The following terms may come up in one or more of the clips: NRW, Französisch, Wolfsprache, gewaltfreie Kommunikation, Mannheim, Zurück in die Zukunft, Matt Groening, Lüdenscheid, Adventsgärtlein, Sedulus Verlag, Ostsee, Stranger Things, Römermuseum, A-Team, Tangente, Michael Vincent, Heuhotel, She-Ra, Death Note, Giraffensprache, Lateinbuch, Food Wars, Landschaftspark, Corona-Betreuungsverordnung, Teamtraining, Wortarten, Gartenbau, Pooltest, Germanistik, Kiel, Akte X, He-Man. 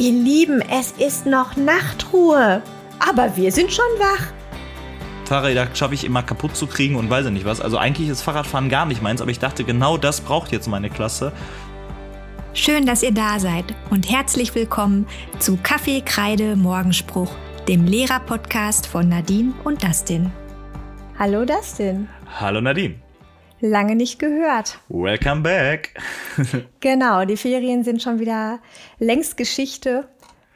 Ihr Lieben, es ist noch Nachtruhe, aber wir sind schon wach. Fahrräder schaffe ich immer kaputt zu kriegen und weiß ich nicht was. Also eigentlich ist Fahrradfahren gar nicht meins, aber ich dachte, genau das braucht jetzt meine Klasse. Schön, dass ihr da seid und herzlich willkommen zu Kaffee Kreide Morgenspruch, dem Lehrer-Podcast von Nadine und Dustin. Hallo Dustin. Hallo Nadine. Lange nicht gehört. Welcome back. Genau, die Ferien sind schon wieder längst Geschichte.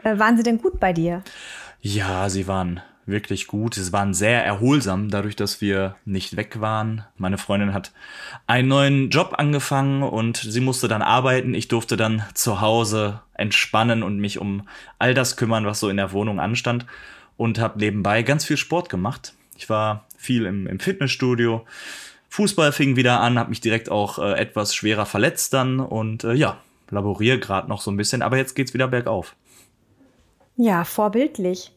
Waren sie denn gut bei dir? Ja, sie waren wirklich gut. Es waren sehr erholsam, dadurch, dass wir nicht weg waren. Meine Freundin hat einen neuen Job angefangen und sie musste dann arbeiten. Ich durfte dann zu Hause entspannen und mich um all das kümmern, was so in der Wohnung anstand, und habe nebenbei ganz viel Sport gemacht. Ich war viel im Fitnessstudio. Fußball fing wieder an, habe mich direkt auch etwas schwerer verletzt dann und laboriere gerade noch so ein bisschen, aber jetzt geht's wieder bergauf. Ja, vorbildlich.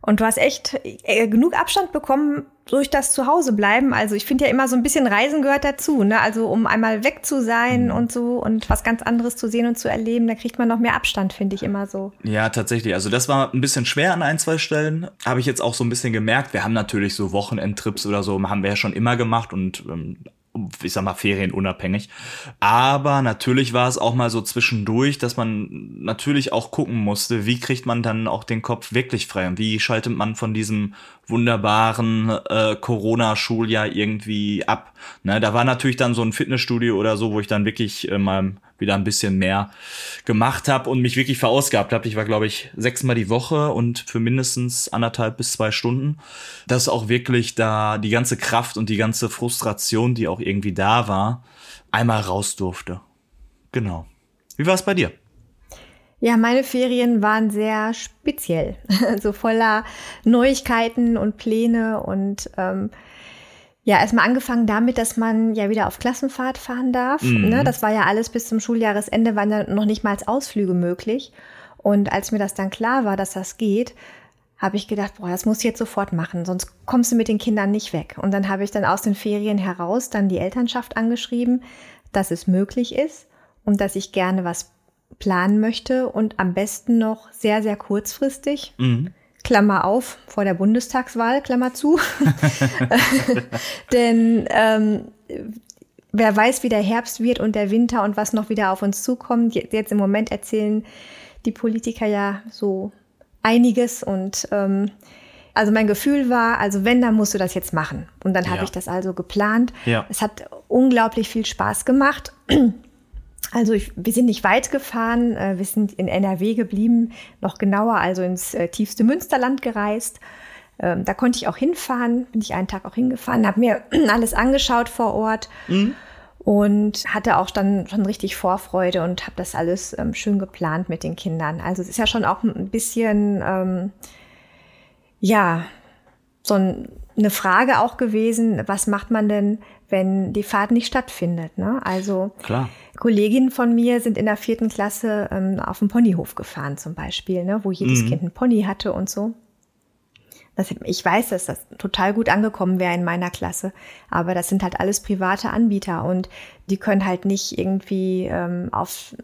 Und du hast echt genug Abstand bekommen durch das Zuhausebleiben. Also ich finde ja immer so ein bisschen Reisen gehört dazu, ne? Also um einmal weg zu sein und so und was ganz anderes zu sehen und zu erleben, da kriegt man noch mehr Abstand, finde ich immer so. Ja, tatsächlich. Also das war ein bisschen schwer an ein, zwei Stellen. Habe ich jetzt auch so ein bisschen gemerkt. Wir haben natürlich so Wochenendtrips oder so, haben wir ja schon immer gemacht und ich sag mal, ferienunabhängig. Aber natürlich war es auch mal so zwischendurch, dass man natürlich auch gucken musste, wie kriegt man dann auch den Kopf wirklich frei und wie schaltet man von diesem wunderbaren Corona-Schuljahr irgendwie ab. Ne, da war natürlich dann so ein Fitnessstudio oder so, wo ich dann wirklich mal wieder ein bisschen mehr gemacht habe und mich wirklich verausgabt habe. Ich war, glaube ich, 6-mal die Woche und für mindestens 1,5 bis 2 Stunden, dass auch wirklich da die ganze Kraft und die ganze Frustration, die auch irgendwie da war, einmal raus durfte. Genau. Wie war es bei dir? Ja, meine Ferien waren sehr speziell, so voller Neuigkeiten und Pläne und erstmal angefangen damit, dass man ja wieder auf Klassenfahrt fahren darf. Mhm. Ne? Das war ja alles bis zum Schuljahresende, waren ja noch nicht mal als Ausflüge möglich. Und als mir das dann klar war, dass das geht, habe ich gedacht, boah, das musst du jetzt sofort machen, sonst kommst du mit den Kindern nicht weg. Und dann habe ich dann aus den Ferien heraus dann die Elternschaft angeschrieben, dass es möglich ist und dass ich gerne was planen möchte und am besten noch sehr, sehr kurzfristig, Klammer auf, vor der Bundestagswahl, Klammer zu. Denn wer weiß, wie der Herbst wird und der Winter und was noch wieder auf uns zukommt. Jetzt im Moment erzählen die Politiker ja so einiges und also mein Gefühl war, also wenn, dann musst du das jetzt machen. Und dann habe ich das also geplant. Ja. Es hat unglaublich viel Spaß gemacht. Also wir sind nicht weit gefahren, wir sind in NRW geblieben, noch genauer, also ins tiefste Münsterland gereist. Da konnte ich auch hinfahren, bin ich einen Tag auch hingefahren, habe mir alles angeschaut vor Ort und hatte auch dann schon richtig Vorfreude und habe das alles schön geplant mit den Kindern. Also es ist ja schon auch ein bisschen, eine Frage auch gewesen, was macht man denn, wenn die Fahrt nicht stattfindet, ne? Also klar. Kolleginnen von mir sind in der 4. Klasse auf dem Ponyhof gefahren zum Beispiel, ne? Wo jedes Kind einen Pony hatte und so. Ich weiß, dass das total gut angekommen wäre in meiner Klasse, aber das sind halt alles private Anbieter und die können halt nicht irgendwie auf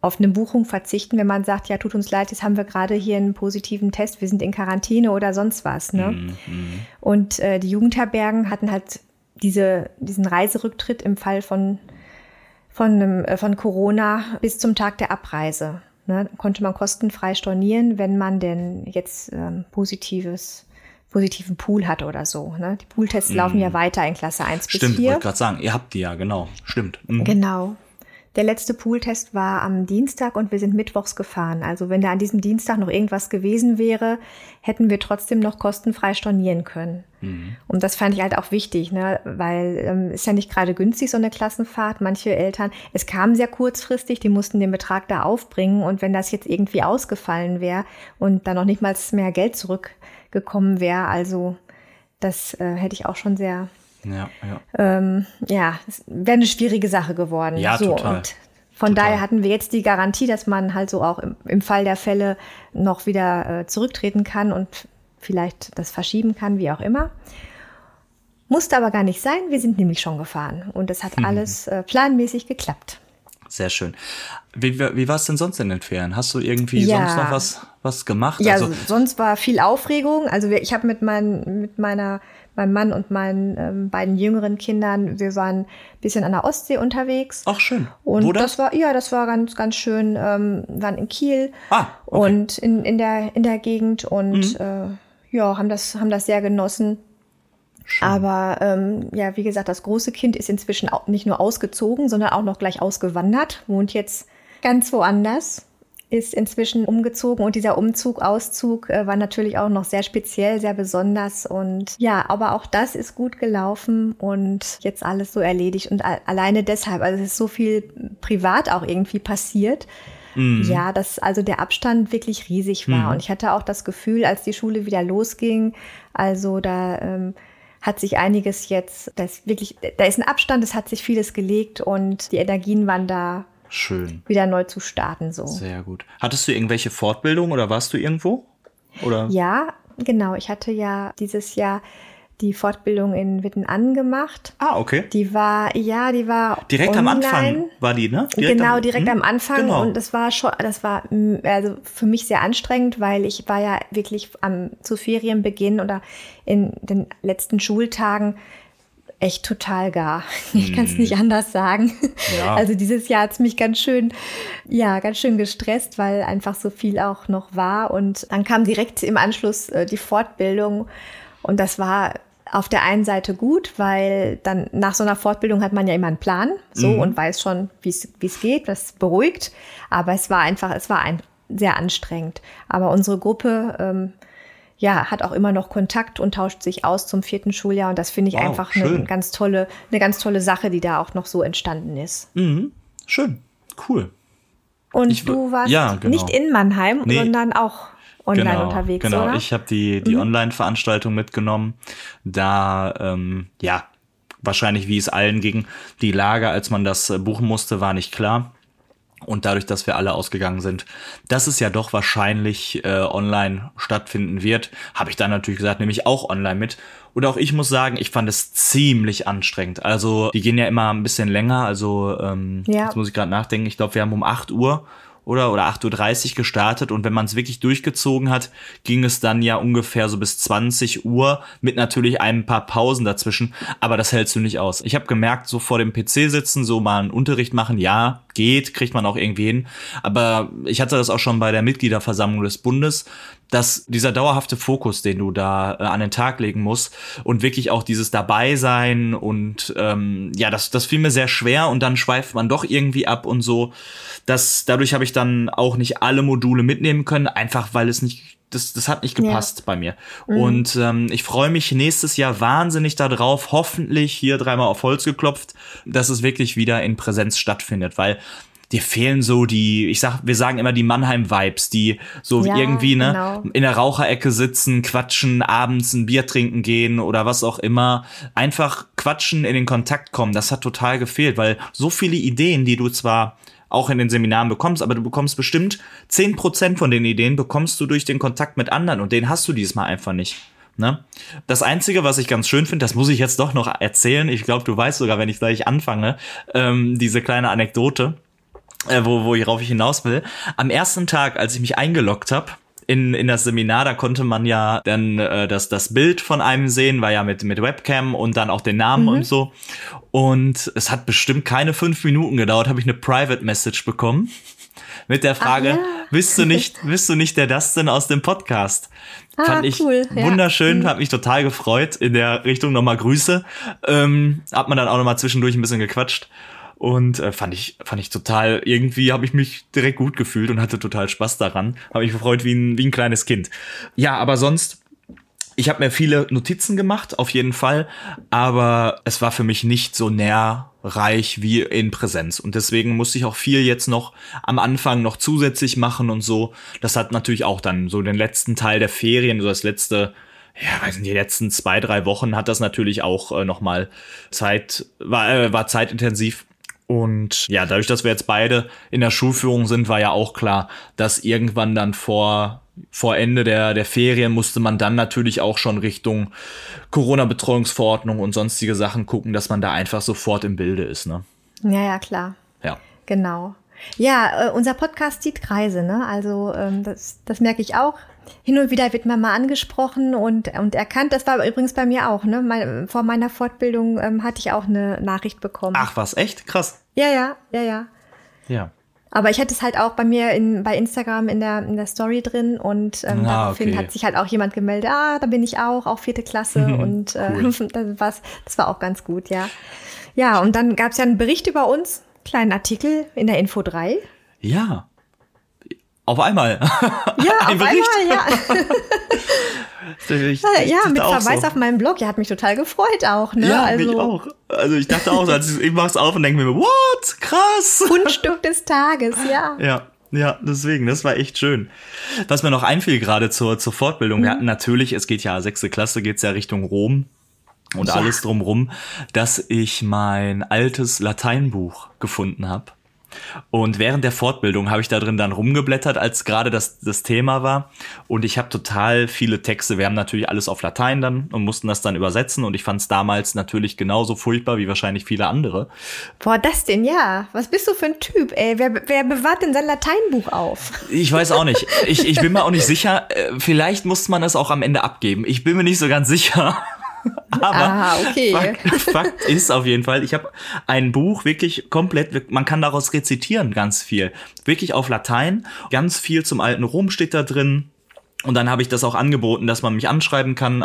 eine Buchung verzichten, wenn man sagt, ja, tut uns leid, jetzt haben wir gerade hier einen positiven Test, wir sind in Quarantäne oder sonst was, ne? Und die Jugendherbergen hatten halt diesen Reiserücktritt im Fall von Corona bis zum Tag der Abreise, ne? Konnte man kostenfrei stornieren, wenn man denn jetzt positiven Pool hat oder so, ne? Die Pooltests laufen ja weiter in Klasse 1 bis 4. Stimmt, wollte gerade sagen, ihr habt die ja, genau, stimmt. Genau. Der letzte Pooltest war am Dienstag und wir sind mittwochs gefahren. Also wenn da an diesem Dienstag noch irgendwas gewesen wäre, hätten wir trotzdem noch kostenfrei stornieren können. Und das fand ich halt auch wichtig, ne? Weil ist ja nicht gerade günstig, so eine Klassenfahrt. Manche Eltern, es kam sehr kurzfristig, die mussten den Betrag da aufbringen. Und wenn das jetzt irgendwie ausgefallen wäre und dann noch nicht mal mehr Geld zurückgekommen wäre, also das hätte ich auch schon sehr... es wäre eine schwierige Sache geworden. Ja, so, total. Und von daher hatten wir jetzt die Garantie, dass man halt so auch im Fall der Fälle noch wieder zurücktreten kann und vielleicht das verschieben kann, wie auch immer. Musste aber gar nicht sein, wir sind nämlich schon gefahren. Und das hat alles planmäßig geklappt. Sehr schön. Wie war es denn sonst in den Ferien? Hast du irgendwie sonst noch was gemacht? Ja, also, sonst war viel Aufregung. Also ich habe mit meinem Mann und meinen beiden jüngeren Kindern, wir waren ein bisschen an der Ostsee unterwegs. Ach, schön. Und wo das? Das war ganz, ganz schön. Wir waren in Kiel und in der Gegend und haben das sehr genossen. Schön. Aber wie gesagt, das große Kind ist inzwischen auch nicht nur ausgezogen, sondern auch noch gleich ausgewandert, wohnt jetzt ganz woanders, ist inzwischen umgezogen und dieser Auszug war natürlich auch noch sehr speziell, sehr besonders und ja, aber auch das ist gut gelaufen und jetzt alles so erledigt und alleine deshalb, also es ist so viel privat auch irgendwie passiert. Ja, dass also der Abstand wirklich riesig war und ich hatte auch das Gefühl, als die Schule wieder losging, also da hat sich einiges jetzt, da ist ein Abstand, es hat sich vieles gelegt und die Energien waren da, schön wieder neu zu starten. So. Sehr gut. Hattest du irgendwelche Fortbildungen oder warst du irgendwo? Oder? Ja, genau. Ich hatte ja dieses Jahr die Fortbildung in Witten angemacht. Ah, okay. Die war direkt online. Am Anfang war die, ne? Direkt am Anfang. Genau. Und das war also für mich sehr anstrengend, weil ich war ja wirklich zu Ferienbeginn oder in den letzten Schultagen echt total gar. Ich kann es nicht anders sagen. Ja. Also dieses Jahr hat es mich ganz schön gestresst, weil einfach so viel auch noch war. Und dann kam direkt im Anschluss die Fortbildung. Und das war auf der einen Seite gut, weil dann nach so einer Fortbildung hat man ja immer einen Plan und weiß schon, wie es geht, was beruhigt. Aber es war sehr anstrengend. Aber unsere Gruppe hat auch immer noch Kontakt und tauscht sich aus zum 4. Schuljahr. Und das finde ich einfach eine ganz tolle Sache, die da auch noch so entstanden ist. Mhm. Schön, cool. Und du warst nicht in Mannheim, sondern auch online unterwegs, oder? Ich habe die Online-Veranstaltung mitgenommen. Da, wahrscheinlich wie es allen ging, die Lage, als man das buchen musste, war nicht klar. Und dadurch, dass wir alle ausgegangen sind, dass es ja doch wahrscheinlich online stattfinden wird, habe ich dann natürlich gesagt, nehme ich auch online mit. Und auch ich muss sagen, ich fand es ziemlich anstrengend. Also die gehen ja immer ein bisschen länger. Also jetzt muss ich gerade nachdenken. Ich glaube, wir haben um 8 Uhr oder 8.30 Uhr gestartet. Und wenn man es wirklich durchgezogen hat, ging es dann ja ungefähr so bis 20 Uhr mit natürlich ein paar Pausen dazwischen. Aber das hältst du nicht aus. Ich habe gemerkt, so vor dem PC sitzen, so mal einen Unterricht machen, ja, geht, kriegt man auch irgendwie hin. Aber ich hatte das auch schon bei der Mitgliederversammlung des Bundes, dass dieser dauerhafte Fokus, den du da an den Tag legen musst und wirklich auch dieses Dabeisein und das fiel mir sehr schwer und dann schweift man doch irgendwie ab und so. Dadurch habe ich dann auch nicht alle Module mitnehmen können, einfach weil es nicht, das hat nicht gepasst bei mir. Mhm. Und ich freue mich nächstes Jahr wahnsinnig darauf, hoffentlich hier dreimal auf Holz geklopft, dass es wirklich wieder in Präsenz stattfindet, weil dir fehlen so wir sagen immer die Mannheim-Vibes, die so irgendwie in der Raucherecke sitzen, quatschen, abends ein Bier trinken gehen oder was auch immer. Einfach quatschen, in den Kontakt kommen, das hat total gefehlt, weil so viele Ideen, die du zwar auch in den Seminaren bekommst, aber du bekommst bestimmt 10% von den Ideen bekommst du durch den Kontakt mit anderen und den hast du dieses Mal einfach nicht. Ne? Das Einzige, was ich ganz schön finde, das muss ich jetzt doch noch erzählen, ich glaube, du weißt sogar, wenn ich gleich anfange, diese kleine Anekdote, worauf ich hinaus will. Am ersten Tag, als ich mich eingeloggt habe in das Seminar, da konnte man ja dann das Bild von einem sehen, war ja mit Webcam und dann auch den Namen und so. Und es hat bestimmt keine 5 Minuten gedauert, habe ich eine Private Message bekommen mit der Frage, bist du nicht der Dustin aus dem Podcast? Fand ich wunderschön, hat mich total gefreut. In der Richtung nochmal Grüße. Hat man dann auch nochmal zwischendurch ein bisschen gequatscht. Und fand ich total, irgendwie habe ich mich direkt gut gefühlt und hatte total Spaß daran. Habe mich gefreut wie ein kleines Kind. Ja, aber sonst, ich habe mir viele Notizen gemacht, auf jeden Fall. Aber es war für mich nicht so nährreich wie in Präsenz. Und deswegen musste ich auch viel jetzt noch am Anfang noch zusätzlich machen und so. Das hat natürlich auch dann so den letzten Teil der Ferien, so das letzte, die letzten 2-3 Wochen hat das natürlich auch nochmal Zeit, war zeitintensiv. Und ja, dadurch, dass wir jetzt beide in der Schulführung sind, war ja auch klar, dass irgendwann dann vor Ende der Ferien musste man dann natürlich auch schon Richtung Corona-Betreuungsverordnung und sonstige Sachen gucken, dass man da einfach sofort im Bilde ist. Ne? Ja, klar. Ja. Genau. Ja, unser Podcast zieht Kreise, ne? Also das merke ich auch. Hin und wieder wird man mal angesprochen und erkannt. Das war übrigens bei mir auch, ne? Vor meiner Fortbildung hatte ich auch eine Nachricht bekommen. Ach was, echt? Krass. Ja. Aber ich hatte es halt auch bei mir bei Instagram in der Story drin und daraufhin hat sich halt auch jemand gemeldet, da bin ich auch 4. Klasse und cool. Das war auch ganz gut, ja. Ja, und dann gab es ja einen Bericht über uns, kleinen Artikel in der Info 3. Ja, auf einmal. Ja, auf Bericht. Einmal, ja. Ja, mit Verweis auf meinen Blog, ja, hat mich total gefreut auch. Ne? Ja, also, mich auch. Also ich dachte auch, ich mach's auf und denke mir, what, krass. Fundstück des Tages, ja. Ja, deswegen, das war echt schön. Was mir noch einfiel gerade zur Fortbildung, wir hatten natürlich, es geht ja 6. Klasse, geht's ja Richtung Rom. Und alles drumrum, dass ich mein altes Lateinbuch gefunden habe. Und während der Fortbildung habe ich da drin dann rumgeblättert, als gerade das Thema war. Und ich habe total viele Texte. Wir haben natürlich alles auf Latein dann und mussten das dann übersetzen. Und ich fand es damals natürlich genauso furchtbar wie wahrscheinlich viele andere. Boah, Dustin, ja. Was bist du für ein Typ, ey? Wer bewahrt denn sein Lateinbuch auf? Ich weiß auch nicht. Ich bin mir auch nicht sicher. Vielleicht muss man das auch am Ende abgeben. Ich bin mir nicht so ganz sicher. Aber okay. Fakt ist auf jeden Fall, ich habe ein Buch wirklich komplett, man kann daraus rezitieren ganz viel, wirklich auf Latein, ganz viel zum alten Rom steht da drin. Und dann habe ich das auch angeboten, dass man mich anschreiben kann,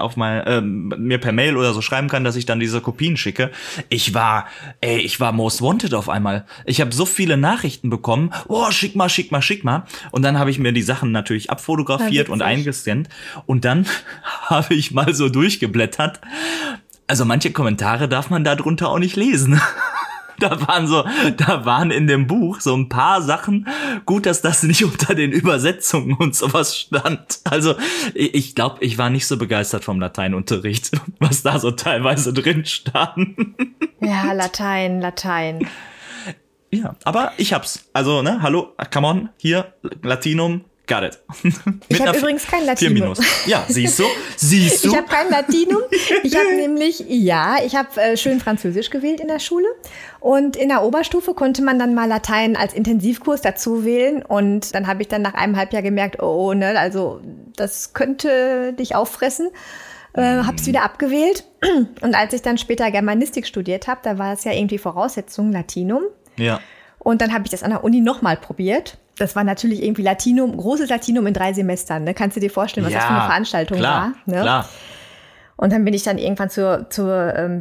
mir per Mail oder so schreiben kann, dass ich dann diese Kopien schicke. Ich war most wanted auf einmal. Ich habe so viele Nachrichten bekommen. Oh, schick mal. Und dann habe ich mir die Sachen natürlich abfotografiert und eingescannt. Und dann habe ich mal so durchgeblättert. Also manche Kommentare darf man da drunter auch nicht lesen. Da waren in dem Buch so ein paar Sachen. Gut, dass das nicht unter den Übersetzungen und sowas stand. Also ich glaube, ich war nicht so begeistert vom Lateinunterricht, was da so teilweise drin stand. Ja, Latein. Ja, aber ich hab's. Also, ne, hallo, come on, hier, Latinum. Got it. Ich habe übrigens kein Latinum. Ja, siehst du? Ich habe kein Latinum. Ich habe nämlich, schön Französisch gewählt in der Schule. Und in der Oberstufe konnte man dann mal Latein als Intensivkurs dazu wählen. Und dann habe ich dann nach einem Halbjahr gemerkt, also das könnte dich auffressen. Habe es wieder abgewählt. Und als ich dann später Germanistik studiert habe, da war es ja irgendwie Voraussetzung, Latinum. Ja. Und dann habe ich das an der Uni nochmal probiert. Das war natürlich irgendwie Latinum, großes Latinum in 3 Semestern. Ne? Kannst du dir vorstellen, was das für eine Veranstaltung war? Ne? Klar. Und dann bin ich dann irgendwann zur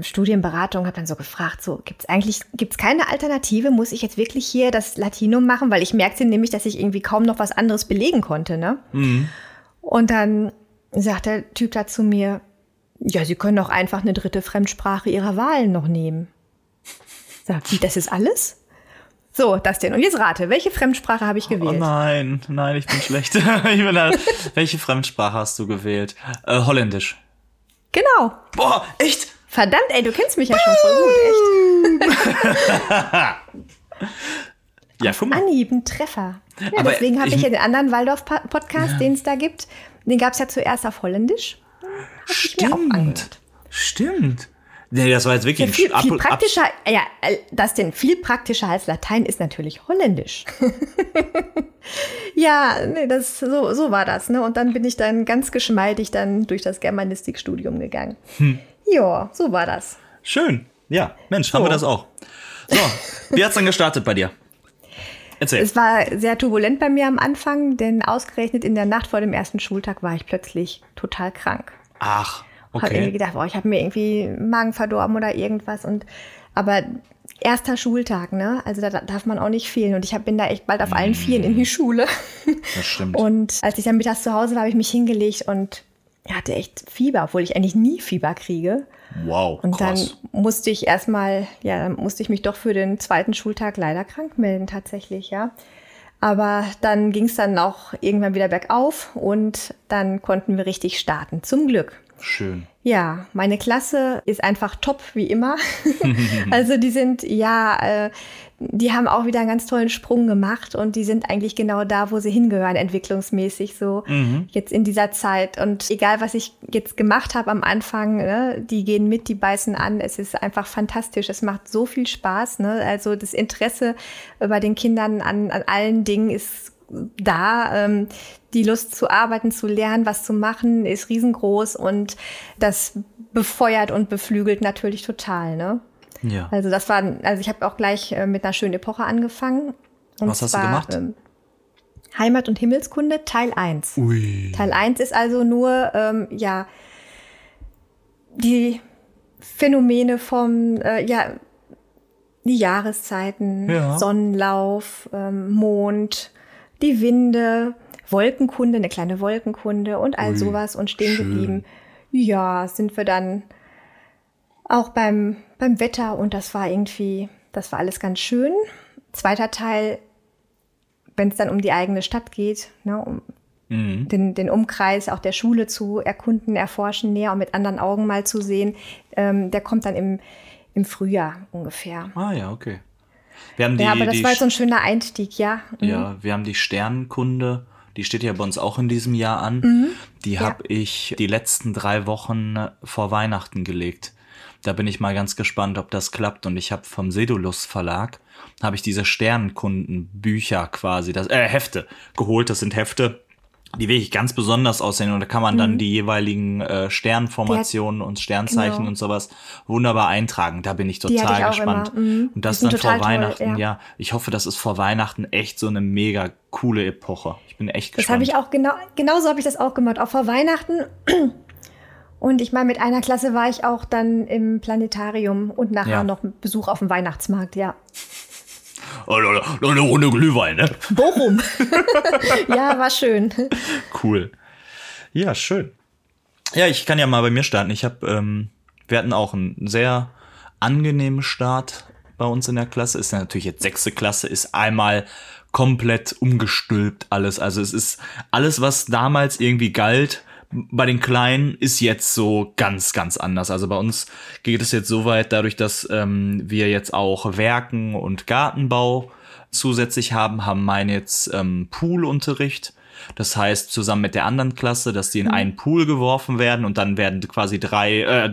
Studienberatung, habe dann so gefragt, gibt's keine Alternative? Muss ich jetzt wirklich hier das Latinum machen? Weil ich merkte nämlich, dass ich irgendwie kaum noch was anderes belegen konnte. Ne? Mhm. Und dann sagt der Typ da zu mir, ja, Sie können doch einfach eine 3. Fremdsprache Ihrer Wahl noch nehmen. Sagt sie, das ist alles? So, das denn. Und jetzt rate, welche Fremdsprache habe ich gewählt? Oh nein, ich bin schlecht. Welche Fremdsprache hast du gewählt? Holländisch. Genau. Boah, echt? Verdammt, ey, du kennst mich ja schon voll gut, echt. Ja, guck mal. Anhieb, ein Treffer. Ja, aber deswegen habe ich ja den anderen Waldorf-Podcast, den es da gibt. Den gab es ja zuerst auf Holländisch. Stimmt. Nee, das war jetzt wirklich viel praktischer. Das denn viel praktischer als Latein ist natürlich Holländisch. So war das. Ne? Und dann bin ich dann ganz geschmeidig dann durch das Germanistikstudium gegangen. Ja, so war das. Schön. Ja, Mensch, haben wir das auch. So, wie hat's dann gestartet bei dir? Erzähl. Es war sehr turbulent bei mir am Anfang, denn ausgerechnet in der Nacht vor dem ersten Schultag war ich plötzlich total krank. Ach. Okay. Habe irgendwie gedacht, ich habe mir irgendwie Magen verdorben oder irgendwas. Aber erster Schultag, ne? Also da darf man auch nicht fehlen. Und bin da echt bald auf allen Vieren in die Schule. Das stimmt. Und als ich dann mittags zu Hause war, habe ich mich hingelegt und hatte echt Fieber, obwohl ich eigentlich nie Fieber kriege. Wow, krass. Und dann musste ich mich doch für den 2. Schultag leider krank melden tatsächlich, ja. Aber dann ging es dann auch irgendwann wieder bergauf und dann konnten wir richtig starten, zum Glück. Schön. Ja, meine Klasse ist einfach top, wie immer. Also die sind, die haben auch wieder einen ganz tollen Sprung gemacht und die sind eigentlich genau da, wo sie hingehören, entwicklungsmäßig so jetzt in dieser Zeit. Und egal, was ich jetzt gemacht habe am Anfang, ne, die gehen mit, die beißen an. Es ist einfach fantastisch. Es macht so viel Spaß. Ne? Also das Interesse bei den Kindern an allen Dingen ist da. Die Lust zu arbeiten, zu lernen, was zu machen, ist riesengroß und das befeuert und beflügelt natürlich total, ne? Ja. Also das war, also ich habe auch gleich mit einer schönen Epoche angefangen. Und was hast du gemacht? Heimat und Himmelskunde, Teil 1. Ui. Teil 1 ist also nur, die Phänomene vom, die Jahreszeiten, Sonnenlauf, Mond, die Winde, Wolkenkunde, eine kleine Wolkenkunde und all sowas und stehen geblieben. Ja, sind wir dann auch beim Wetter und das war alles ganz schön. Zweiter Teil, wenn es dann um die eigene Stadt geht, ne, um den Umkreis auch der Schule zu erkunden, erforschen, näher und mit anderen Augen mal zu sehen, der kommt dann im Frühjahr ungefähr. Ah ja, okay. Aber das war jetzt so ein schöner Einstieg, ja. Ja, wir haben die Sternenkunde. Die steht ja bei uns auch in diesem Jahr an. Die habe ich die letzten 3 Wochen vor Weihnachten gelegt. Da bin ich mal ganz gespannt, ob das klappt. Und ich habe vom Sedulus Verlag, habe ich diese Sternenkundenbücher quasi, Hefte geholt. Das sind Hefte, die wirklich ganz besonders aussehen. Und da kann man dann die jeweiligen Sternformationen und Sternzeichen und sowas wunderbar eintragen. Da bin ich total gespannt. Und das dann vor Weihnachten, ja. Ich hoffe, das ist vor Weihnachten echt so eine mega coole Epoche. Ich bin echt gespannt. Das habe ich auch genauso habe ich das auch gemacht. Auch vor Weihnachten. Und ich meine, mit einer Klasse war ich auch dann im Planetarium und nachher noch Besuch auf dem Weihnachtsmarkt, ja. Noch eine Runde Glühwein, ne? Bochum. Ja, war schön. Cool. Ja, schön. Ja, ich kann ja mal bei mir starten. Wir hatten auch einen sehr angenehmen Start bei uns in der Klasse. Ist ja natürlich jetzt 6. Klasse, ist einmal komplett umgestülpt alles. Also es ist alles, was damals irgendwie galt, bei den Kleinen ist jetzt so ganz, ganz anders. Also bei uns geht es jetzt so weit, dadurch, dass wir jetzt auch Werken und Gartenbau zusätzlich haben meine jetzt Poolunterricht. Das heißt, zusammen mit der anderen Klasse, dass die in einen Pool geworfen werden und dann werden quasi drei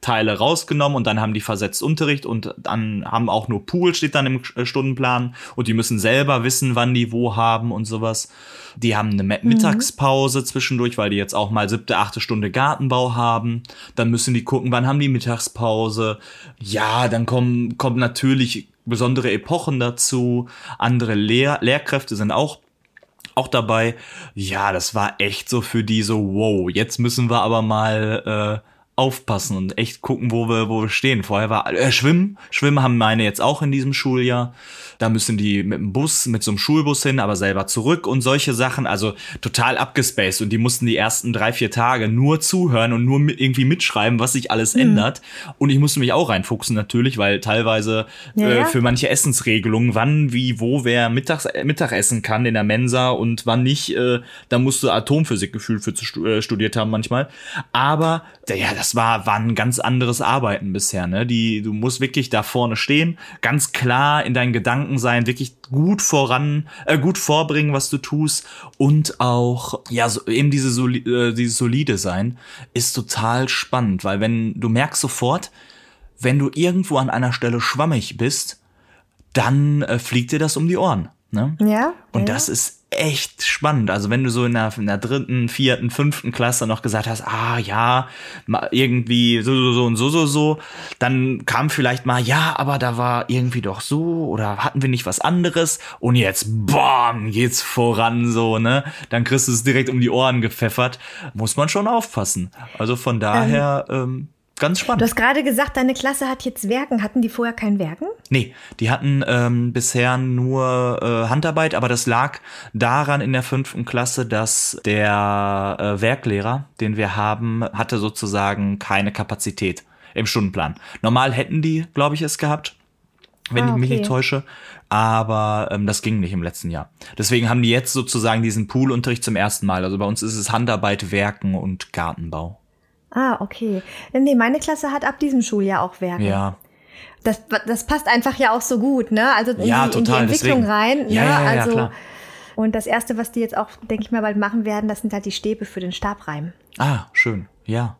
Teile rausgenommen und dann haben die versetzt Unterricht und dann haben auch nur Pool, steht dann im Stundenplan und die müssen selber wissen, wann die wo haben und sowas. Die haben eine Mittagspause zwischendurch, weil die jetzt auch mal 7., 8. Stunde Gartenbau haben. Dann müssen die gucken, wann haben die Mittagspause. Ja, dann kommt natürlich besondere Epochen dazu. Andere Lehrkräfte sind auch dabei. Ja, das war echt so für die so, wow, jetzt müssen wir aber mal aufpassen und echt gucken, wo wir stehen. Vorher war Schwimmen haben meine jetzt auch in diesem Schuljahr. Da müssen die mit dem Bus, mit so einem Schulbus hin, aber selber zurück und solche Sachen. Also total abgespaced und die mussten die ersten 3, 4 Tage nur zuhören und nur irgendwie mitschreiben, was sich alles ändert. Und ich musste mich auch reinfuchsen natürlich, weil teilweise für manche Essensregelungen, wann, wie, wo, wer Mittag essen kann in der Mensa und wann nicht, da musst du Atomphysik gefühlt für studiert haben manchmal. Aber das war ein ganz anderes Arbeiten bisher, ne? Du musst wirklich da vorne stehen, ganz klar in deinen Gedanken sein, wirklich gut vorbringen, was du tust und auch, eben dieses solide sein ist total spannend, weil wenn du merkst sofort, wenn du irgendwo an einer Stelle schwammig bist, dann fliegt dir das um die Ohren, ne? Ja. Und das ist echt spannend. Also wenn du so in der 3., 4., 5. Klasse noch gesagt hast, irgendwie so und so, dann kam vielleicht mal, aber da war irgendwie doch so oder hatten wir nicht was anderes und jetzt, bam, geht's voran so, ne? Dann kriegst du es direkt um die Ohren gepfeffert. Muss man schon aufpassen. Also von daher, ganz spannend. Du hast gerade gesagt, deine Klasse hat jetzt Werken. Hatten die vorher kein Werken? Nee, die hatten bisher nur Handarbeit, aber das lag daran in der 5. Klasse, dass der Werklehrer, den wir haben, hatte sozusagen keine Kapazität im Stundenplan. Normal hätten die, glaube ich, es gehabt, wenn ich mich nicht täusche. Aber das ging nicht im letzten Jahr. Deswegen haben die jetzt sozusagen diesen Poolunterricht zum ersten Mal. Also bei uns ist es Handarbeit, Werken und Gartenbau. Ah, okay. Nee, meine Klasse hat ab diesem Schuljahr auch Werken. Ja. das passt einfach ja auch so gut, ne? Also in die Entwicklung deswegen. Rein. Ja, ne? Ja, klar. Und das Erste, was die jetzt auch, denke ich mal, bald machen werden, das sind halt die Stäbe für den Stabreim. Ah, schön, ja.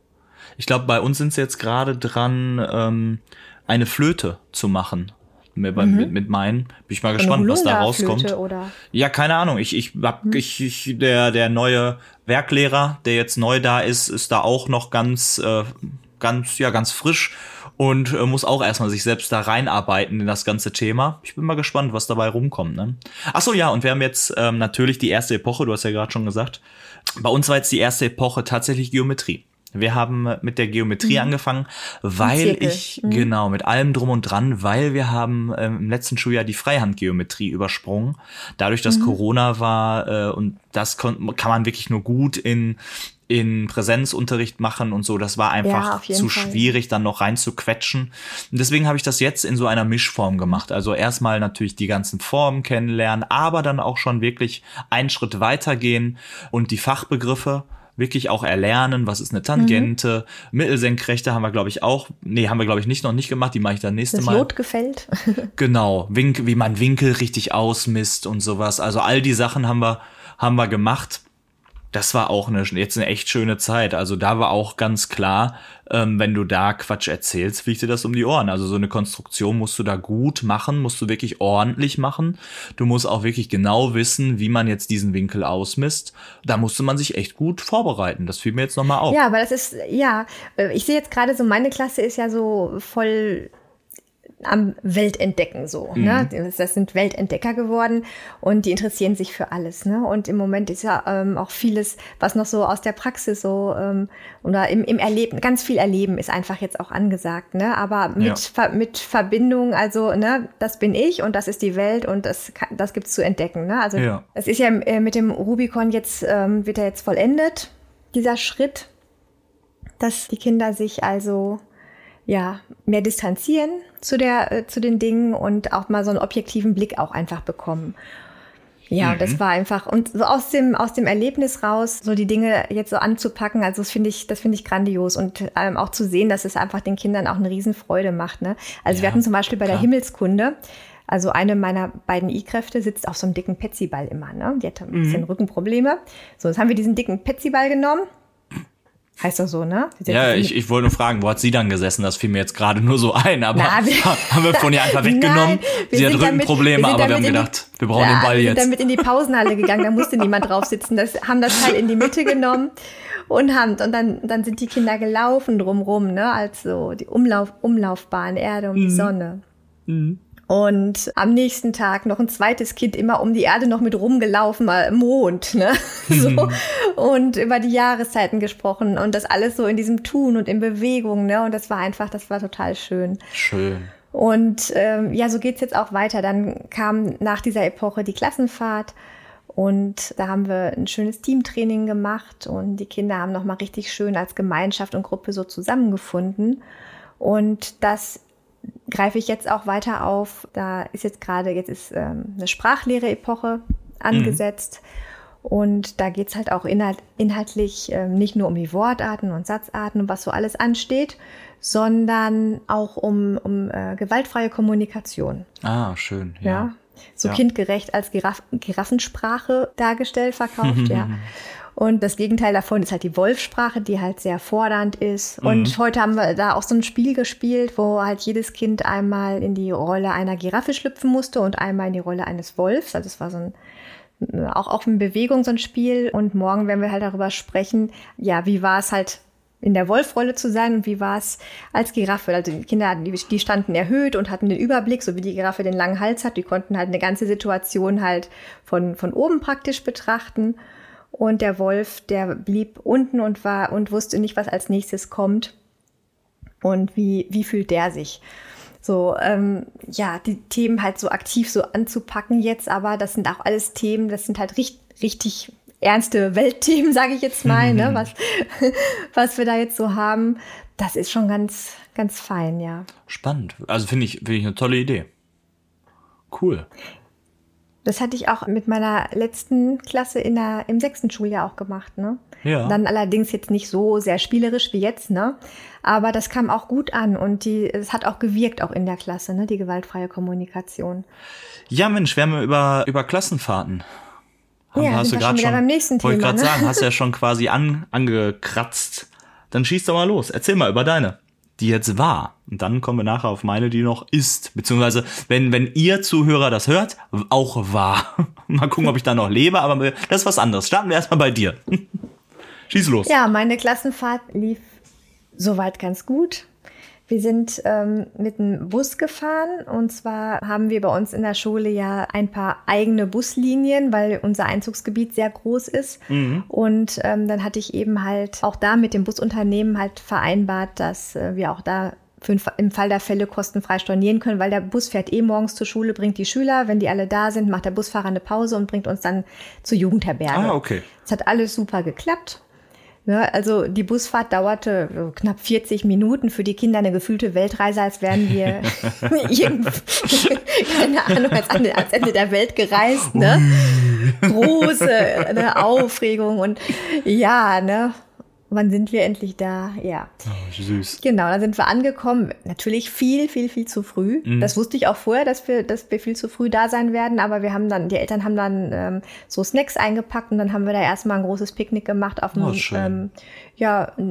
Ich glaube, bei uns sind sie jetzt gerade dran, eine Flöte zu machen. Mit meinen. Bin ich mal gespannt, was da rauskommt. Oder? Ja, keine Ahnung. Der neue Werklehrer, der jetzt neu da ist, ist da auch noch ganz frisch und muss auch erstmal sich selbst da reinarbeiten in das ganze Thema. Ich bin mal gespannt, was dabei rumkommt. Ne? Ach so, ja, und wir haben jetzt natürlich die erste Epoche, du hast ja gerade schon gesagt, bei uns war jetzt die erste Epoche tatsächlich Geometrie. Wir haben mit der Geometrie angefangen, weil mit allem drum und dran, weil wir haben im letzten Schuljahr die Freihandgeometrie übersprungen. Dadurch, dass Corona war und das kann man wirklich nur gut in Präsenzunterricht machen und so. Das war einfach zu schwierig, dann noch rein zu quetschen. Und deswegen habe ich das jetzt in so einer Mischform gemacht. Also erstmal natürlich die ganzen Formen kennenlernen, aber dann auch schon wirklich einen Schritt weitergehen und die Fachbegriffe wirklich auch erlernen, was ist eine Tangente, Mittelsenkrechte haben wir, glaube ich, auch. Nee, haben wir, glaube ich, noch nicht gemacht, die mache ich dann nächste Mal. Das Lot gefällt. Genau, wie man Winkel richtig ausmisst und sowas. Also all die Sachen haben wir gemacht. Das war auch jetzt eine echt schöne Zeit. Also da war auch ganz klar, wenn du da Quatsch erzählst, fliegt dir das um die Ohren. Also so eine Konstruktion musst du da gut machen, musst du wirklich ordentlich machen. Du musst auch wirklich genau wissen, wie man jetzt diesen Winkel ausmisst. Da musste man sich echt gut vorbereiten. Das fiel mir jetzt nochmal auf. Ja, aber das ist, ich sehe jetzt gerade so, meine Klasse ist ja so voll am Weltentdecken so. Ne? Das sind Weltentdecker geworden und die interessieren sich für alles. Ne? Und im Moment ist ja auch vieles, was noch so aus der Praxis so oder im Erleben, ganz viel Erleben ist einfach jetzt auch angesagt. Ne? Aber mit Verbindung, also ne, das bin ich und das ist die Welt und das gibt's zu entdecken. Ne? Also es ist ja mit dem Rubicon jetzt, wird er jetzt vollendet, dieser Schritt, dass die Kinder sich also mehr distanzieren zu den Dingen und auch mal so einen objektiven Blick auch einfach bekommen. Ja, das war einfach, und so aus dem Erlebnis raus, so die Dinge jetzt so anzupacken, also das finde ich grandios und auch zu sehen, dass es einfach den Kindern auch eine Riesenfreude macht, ne? Also wir hatten zum Beispiel bei der Himmelskunde, also eine meiner beiden I-Kräfte sitzt auf so einem dicken Petsi-Ball immer, ne? Die hatte ein bisschen Rückenprobleme. So, jetzt haben wir diesen dicken Petsi-Ball genommen. Heißt doch so, ne? Ja, ich wollte nur fragen, wo hat sie dann gesessen? Das fiel mir jetzt gerade nur so ein, aber haben wir von ihr einfach weggenommen. Sie hat Rückenprobleme, aber wir haben gedacht, wir brauchen den Ball jetzt. Wir sind damit in die Pausenhalle gegangen, da musste niemand drauf sitzen. Haben das Teil in die Mitte genommen und dann sind die Kinder gelaufen drumrum, ne? Also die Umlaufbahn, Erde um die Sonne. Mhm. Und am nächsten Tag noch ein zweites Kind immer um die Erde noch mit rumgelaufen, mal im Mond, ne? So. Und über die Jahreszeiten gesprochen und das alles so in diesem Tun und in Bewegung, ne? Und das war total schön. Schön. Und so geht's jetzt auch weiter. Dann kam nach dieser Epoche die Klassenfahrt und da haben wir ein schönes Teamtraining gemacht und die Kinder haben nochmal richtig schön als Gemeinschaft und Gruppe so zusammengefunden. Und das greife ich jetzt auch weiter auf. Da ist jetzt ist eine Sprachlehre-Epoche angesetzt. Und da geht es halt auch inhaltlich nicht nur um die Wortarten und Satzarten und was so alles ansteht, sondern auch um gewaltfreie Kommunikation. Ah, schön. Ja. So kindgerecht als Giraffensprache dargestellt, verkauft, ja. Und das Gegenteil davon ist halt die Wolfsprache, die halt sehr fordernd ist. Und heute haben wir da auch so ein Spiel gespielt, wo halt jedes Kind einmal in die Rolle einer Giraffe schlüpfen musste und einmal in die Rolle eines Wolfs. Also es war so ein, auch in Bewegung so ein Spiel. Und morgen werden wir halt darüber sprechen, ja, wie war es halt in der Wolfrolle zu sein und wie war es als Giraffe. Also die Kinder, die standen erhöht und hatten den Überblick, so wie die Giraffe den langen Hals hat. Die konnten halt eine ganze Situation halt von oben praktisch betrachten. Und der Wolf, der blieb unten und wusste nicht, was als nächstes kommt und wie fühlt der sich. So, die Themen halt so aktiv so anzupacken jetzt, aber das sind auch alles Themen, das sind halt richtig ernste Weltthemen, sage ich jetzt mal, ne, was wir da jetzt so haben. Das ist schon ganz, ganz fein, ja. Spannend. Also finde ich eine tolle Idee. Cool. Das hatte ich auch mit meiner letzten Klasse im 6. Schuljahr auch gemacht, ne? Ja. Dann allerdings jetzt nicht so sehr spielerisch wie jetzt, ne? Aber das kam auch gut an und es hat auch gewirkt, auch in der Klasse, ne? Die gewaltfreie Kommunikation. Ja, Mensch, wir haben über Klassenfahrten. Ja, hast du gerade schon beim nächsten Thema. Wollte gerade sagen, hast ja schon quasi angekratzt. Dann schieß doch mal los. Erzähl mal über deine, die jetzt war. Und dann kommen wir nachher auf meine, die noch ist. Beziehungsweise, wenn ihr Zuhörer das hört, auch war. Mal gucken, ob ich da noch lebe, aber das ist was anderes. Starten wir erstmal bei dir. Schieß los. Ja, meine Klassenfahrt lief soweit ganz gut. Wir sind mit dem Bus gefahren und zwar haben wir bei uns in der Schule ja ein paar eigene Buslinien, weil unser Einzugsgebiet sehr groß ist. Mhm. Und dann hatte ich eben halt auch da mit dem Busunternehmen halt vereinbart, dass wir auch da im Fall der Fälle kostenfrei stornieren können, weil der Bus fährt morgens zur Schule, bringt die Schüler, wenn die alle da sind, macht der Busfahrer eine Pause und bringt uns dann zur Jugendherberge. Ah, okay. Es hat alles super geklappt. Ja, also die Busfahrt dauerte knapp 40 Minuten, für die Kinder eine gefühlte Weltreise, als wären wir keine Ahnung, als Ende der Welt gereist. Ne? Große Aufregung und ja, ne? Wann sind wir endlich da? Ja. Oh, süß. Genau, dann sind wir angekommen. Natürlich viel, viel, viel zu früh. Mhm. Das wusste ich auch vorher, dass wir viel zu früh da sein werden. Aber die Eltern haben dann so Snacks eingepackt und dann haben wir da erstmal ein großes Picknick gemacht auf dem,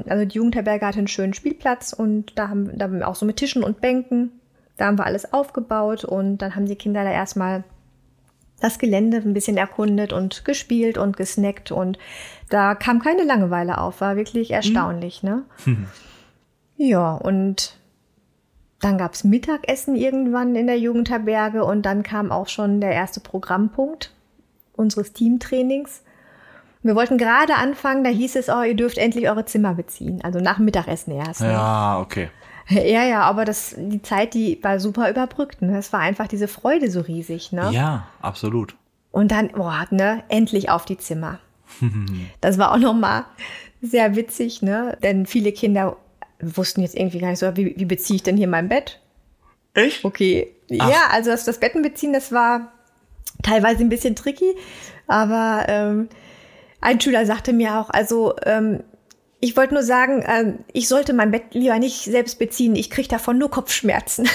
also die Jugendherberge hatte einen schönen Spielplatz und da haben wir auch so mit Tischen und Bänken, da haben wir alles aufgebaut und dann haben die Kinder da erstmal das Gelände ein bisschen erkundet und gespielt und gesnackt und da kam keine Langeweile auf, war wirklich erstaunlich, ne? Ja, und dann gab's Mittagessen irgendwann in der Jugendherberge und dann kam auch schon der erste Programmpunkt unseres Teamtrainings. Wir wollten gerade anfangen, da hieß es, ihr dürft endlich eure Zimmer beziehen, also nach dem Mittagessen erst. Ne? Ja, okay. Ja, aber die Zeit, die war super überbrückt. Ne? Es war einfach diese Freude so riesig. Ne? Ja, absolut. Und dann, endlich auf die Zimmer. Das war auch nochmal sehr witzig, ne? Denn viele Kinder wussten jetzt irgendwie gar nicht so, wie beziehe ich denn hier mein Bett? Echt? Okay. Ach. Ja, also das Bettenbeziehen, das war teilweise ein bisschen tricky. Aber ein Schüler sagte mir auch, ich wollte nur sagen, ich sollte mein Bett lieber nicht selbst beziehen. Ich kriege davon nur Kopfschmerzen.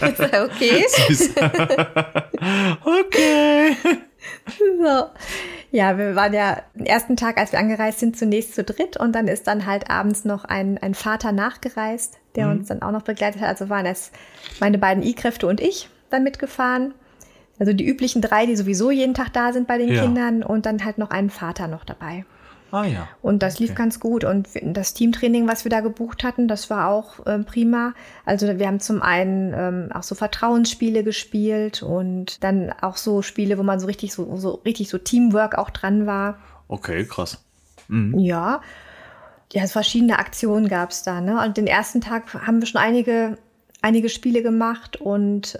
Okay. Süß. Okay. So. Ja, wir waren ja den ersten Tag, als wir angereist sind, zunächst zu dritt. Und dann ist dann halt abends noch ein Vater nachgereist, der uns dann auch noch begleitet hat. Also waren es meine beiden I-Kräfte und ich dann mitgefahren. Also die üblichen 3, die sowieso jeden Tag da sind bei den Kindern. Und dann halt noch einen Vater noch dabei. Ah ja. Und das lief ganz gut. Und das Teamtraining, was wir da gebucht hatten, das war auch prima. Also wir haben zum einen auch so Vertrauensspiele gespielt und dann auch so Spiele, wo man so richtig so Teamwork auch dran war. Okay, krass. Mhm. Ja. Ja, verschiedene Aktionen gab es da, ne? Und den ersten Tag haben wir schon einige Spiele gemacht und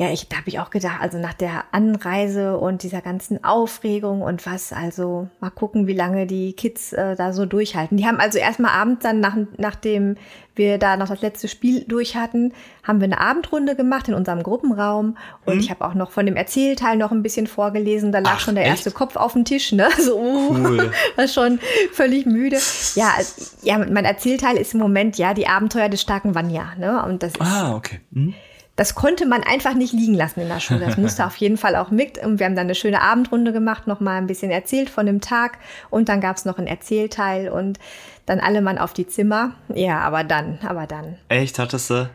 da habe ich auch gedacht, also nach der Anreise und dieser ganzen Aufregung und was, also mal gucken, wie lange die Kids da so durchhalten. Die haben also erstmal abends dann, nachdem wir da noch das letzte Spiel durch hatten, haben wir eine Abendrunde gemacht in unserem Gruppenraum. Und ich habe auch noch von dem Erzählteil noch ein bisschen vorgelesen. Da lag schon der erste Kopf auf dem Tisch, ne? So, cool. War schon völlig müde. Ja, mein Erzählteil ist im Moment, die Abenteuer des starken Vanya, ne? Und das ist. Ah, okay. Mhm. Das konnte man einfach nicht liegen lassen in der Schule. Das musste auf jeden Fall auch mit. Und wir haben dann eine schöne Abendrunde gemacht, noch mal ein bisschen erzählt von dem Tag. Und dann gab es noch einen Erzählteil und dann alle Mann auf die Zimmer. Ja, aber dann. Echt, hattest du?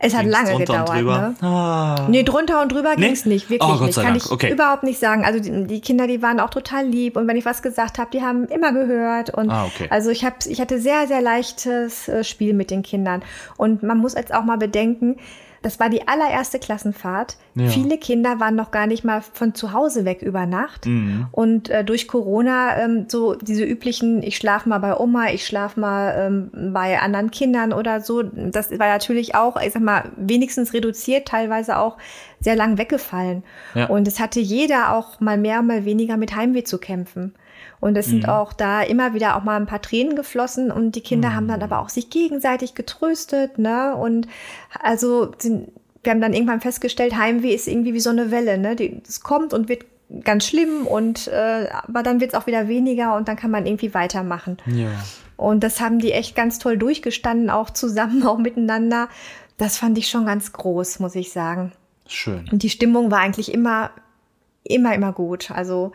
Es hat lange gedauert. Ne? Ah. Nee, drunter und drüber ging's nicht. Wirklich nicht. Kann ich überhaupt nicht sagen. Also die Kinder, die waren auch total lieb. Und wenn ich was gesagt habe, die haben immer gehört. Und also ich hatte sehr, sehr leichtes Spiel mit den Kindern. Und man muss jetzt auch mal bedenken, das war die allererste Klassenfahrt. Ja. Viele Kinder waren noch gar nicht mal von zu Hause weg über Nacht. Mhm. Und durch Corona so diese üblichen, ich schlafe mal bei Oma, ich schlafe mal bei anderen Kindern oder so. Das war natürlich auch, ich sag mal, wenigstens reduziert, teilweise auch sehr lang weggefallen. Ja. Und es hatte jeder auch mal mehr, mal weniger mit Heimweh zu kämpfen. Und es sind auch da immer wieder auch mal ein paar Tränen geflossen und die Kinder haben dann aber auch sich gegenseitig getröstet, ne? Und also sind wir haben dann irgendwann festgestellt, Heimweh ist irgendwie wie so eine Welle, ne? Es kommt und wird ganz schlimm und aber dann wird es auch wieder weniger und dann kann man irgendwie weitermachen. Ja. Und das haben die echt ganz toll durchgestanden, auch zusammen, auch miteinander. Das fand ich schon ganz groß, muss ich sagen. Schön. Und die Stimmung war eigentlich immer gut. Also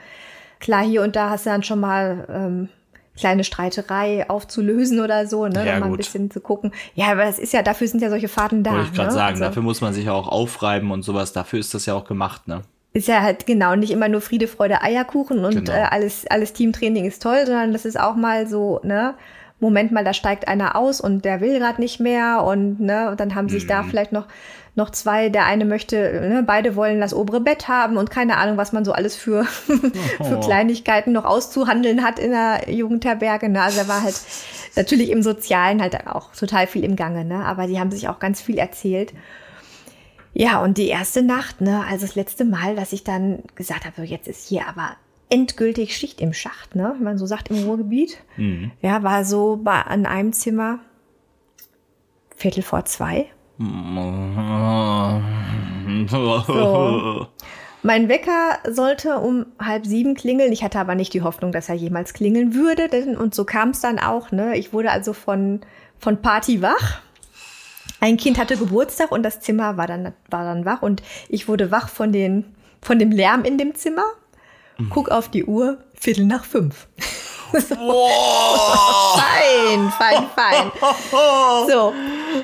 klar, hier und da hast du dann schon mal kleine Streiterei aufzulösen oder so, ne? Ja, um mal ein bisschen zu gucken. Ja, aber das ist ja, dafür sind ja solche Fahrten da. Wollte ich gerade sagen, also, dafür muss man sich ja auch aufreiben und sowas. Dafür ist das ja auch gemacht, ne? Ist ja halt genau nicht immer nur Friede, Freude, Eierkuchen und alles Teamtraining ist toll, sondern das ist auch mal so, ne, Moment mal, da steigt einer aus und der will gerade nicht mehr und ne, und dann haben sich da vielleicht noch zwei, der eine möchte, ne, beide wollen das obere Bett haben und keine Ahnung, was man so alles für Kleinigkeiten noch auszuhandeln hat in der Jugendherberge, ne, also da war halt natürlich im Sozialen halt auch total viel im Gange, ne, aber die haben sich auch ganz viel erzählt. Ja, und die erste Nacht, ne, also das letzte Mal, dass ich dann gesagt habe, jetzt ist hier aber endgültig Schicht im Schacht, ne, wenn man so sagt im Ruhrgebiet, ja, war so an einem Zimmer 1:15. So. Mein Wecker sollte um 6:30 klingeln. Ich hatte aber nicht die Hoffnung, dass er jemals klingeln würde. Und so kam es dann auch, ne, ich wurde also von Party wach. Ein Kind hatte Geburtstag und das Zimmer war dann wach und ich wurde wach von dem Lärm in dem Zimmer. Guck auf die Uhr, 4:45. So. Oh. Fein. So.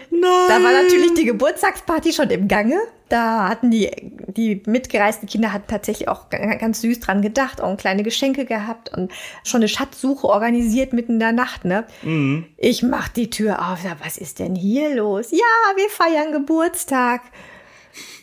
Nein. Da war natürlich die Geburtstagsparty schon im Gange. Da hatten die mitgereisten Kinder hatten tatsächlich auch ganz süß dran gedacht, auch kleine Geschenke gehabt und schon eine Schatzsuche organisiert mitten in der Nacht, ne? Mhm. Ich mach die Tür auf, sag, was ist denn hier los? Ja, wir feiern Geburtstag.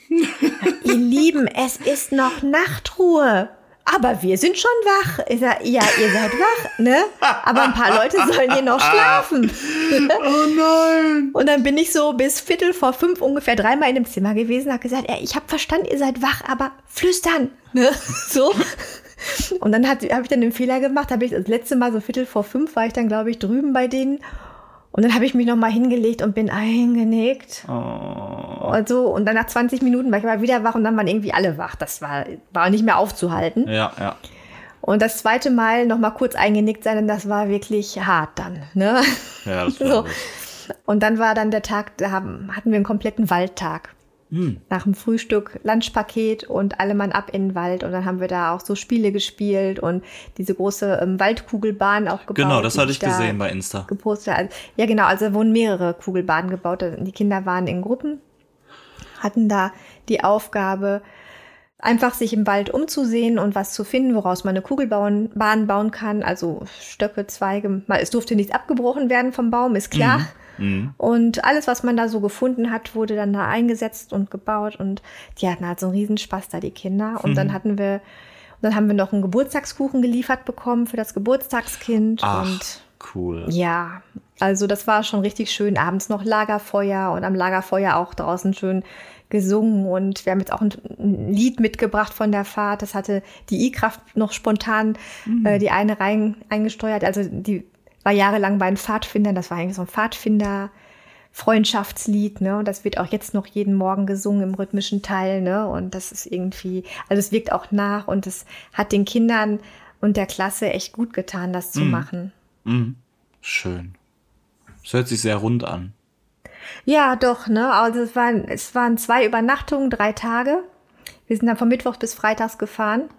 Ihr Lieben, es ist noch Nachtruhe. Aber wir sind schon wach. Ich sag, ja, ihr seid wach, ne? Aber ein paar Leute sollen hier noch schlafen. Oh nein. Und dann bin ich so bis 4:45 ungefähr dreimal in dem Zimmer gewesen, habe gesagt, ich habe verstanden, ihr seid wach, aber flüstern, ne? So. Und dann habe ich dann den Fehler gemacht, habe ich das letzte Mal so 4:45 war ich dann, glaube ich, drüben bei denen. Und dann habe ich mich nochmal hingelegt und bin eingenickt. Oh. Und so. Und dann nach 20 Minuten war ich mal wieder wach und dann waren irgendwie alle wach. Das war nicht mehr aufzuhalten. Ja. Und das zweite Mal nochmal kurz eingenickt sein, denn das war wirklich hart dann. Ne? Ja, das war so. Und dann war dann der Tag, da hatten wir einen kompletten Waldtag. Nach dem Frühstück Lunchpaket und alle Mann ab in den Wald. Und dann haben wir da auch so Spiele gespielt und diese große Waldkugelbahn auch gebaut. Genau, das hatte ich gesehen bei Insta. Gepostet. Also, ja, genau, also wurden mehrere Kugelbahnen gebaut. Die Kinder waren in Gruppen, hatten da die Aufgabe, einfach sich im Wald umzusehen und was zu finden, woraus man eine Kugelbahn bauen kann. Also Stöcke, Zweige. Es durfte nichts abgebrochen werden vom Baum, ist klar. Und alles, was man da so gefunden hat, wurde dann da eingesetzt und gebaut und die hatten halt so einen Riesenspaß da, die Kinder. Und dann haben wir noch einen Geburtstagskuchen geliefert bekommen für das Geburtstagskind. Ach, und cool. Ja, also das war schon richtig schön. Abends noch Lagerfeuer und am Lagerfeuer auch draußen schön gesungen und wir haben jetzt auch ein Lied mitgebracht von der Fahrt. Das hatte die I-Kraft noch spontan die eine eingesteuert. Also die war jahrelang bei den Pfadfindern, das war eigentlich so ein Pfadfinder-Freundschaftslied, ne? Und das wird auch jetzt noch jeden Morgen gesungen im rhythmischen Teil, ne? Und das ist irgendwie, also es wirkt auch nach und es hat den Kindern und der Klasse echt gut getan, das zu machen. Schön. Das hört sich sehr rund an. Ja, doch, ne? Also es waren 2 Übernachtungen, 3 Tage. Wir sind dann von Mittwochs bis Freitags gefahren.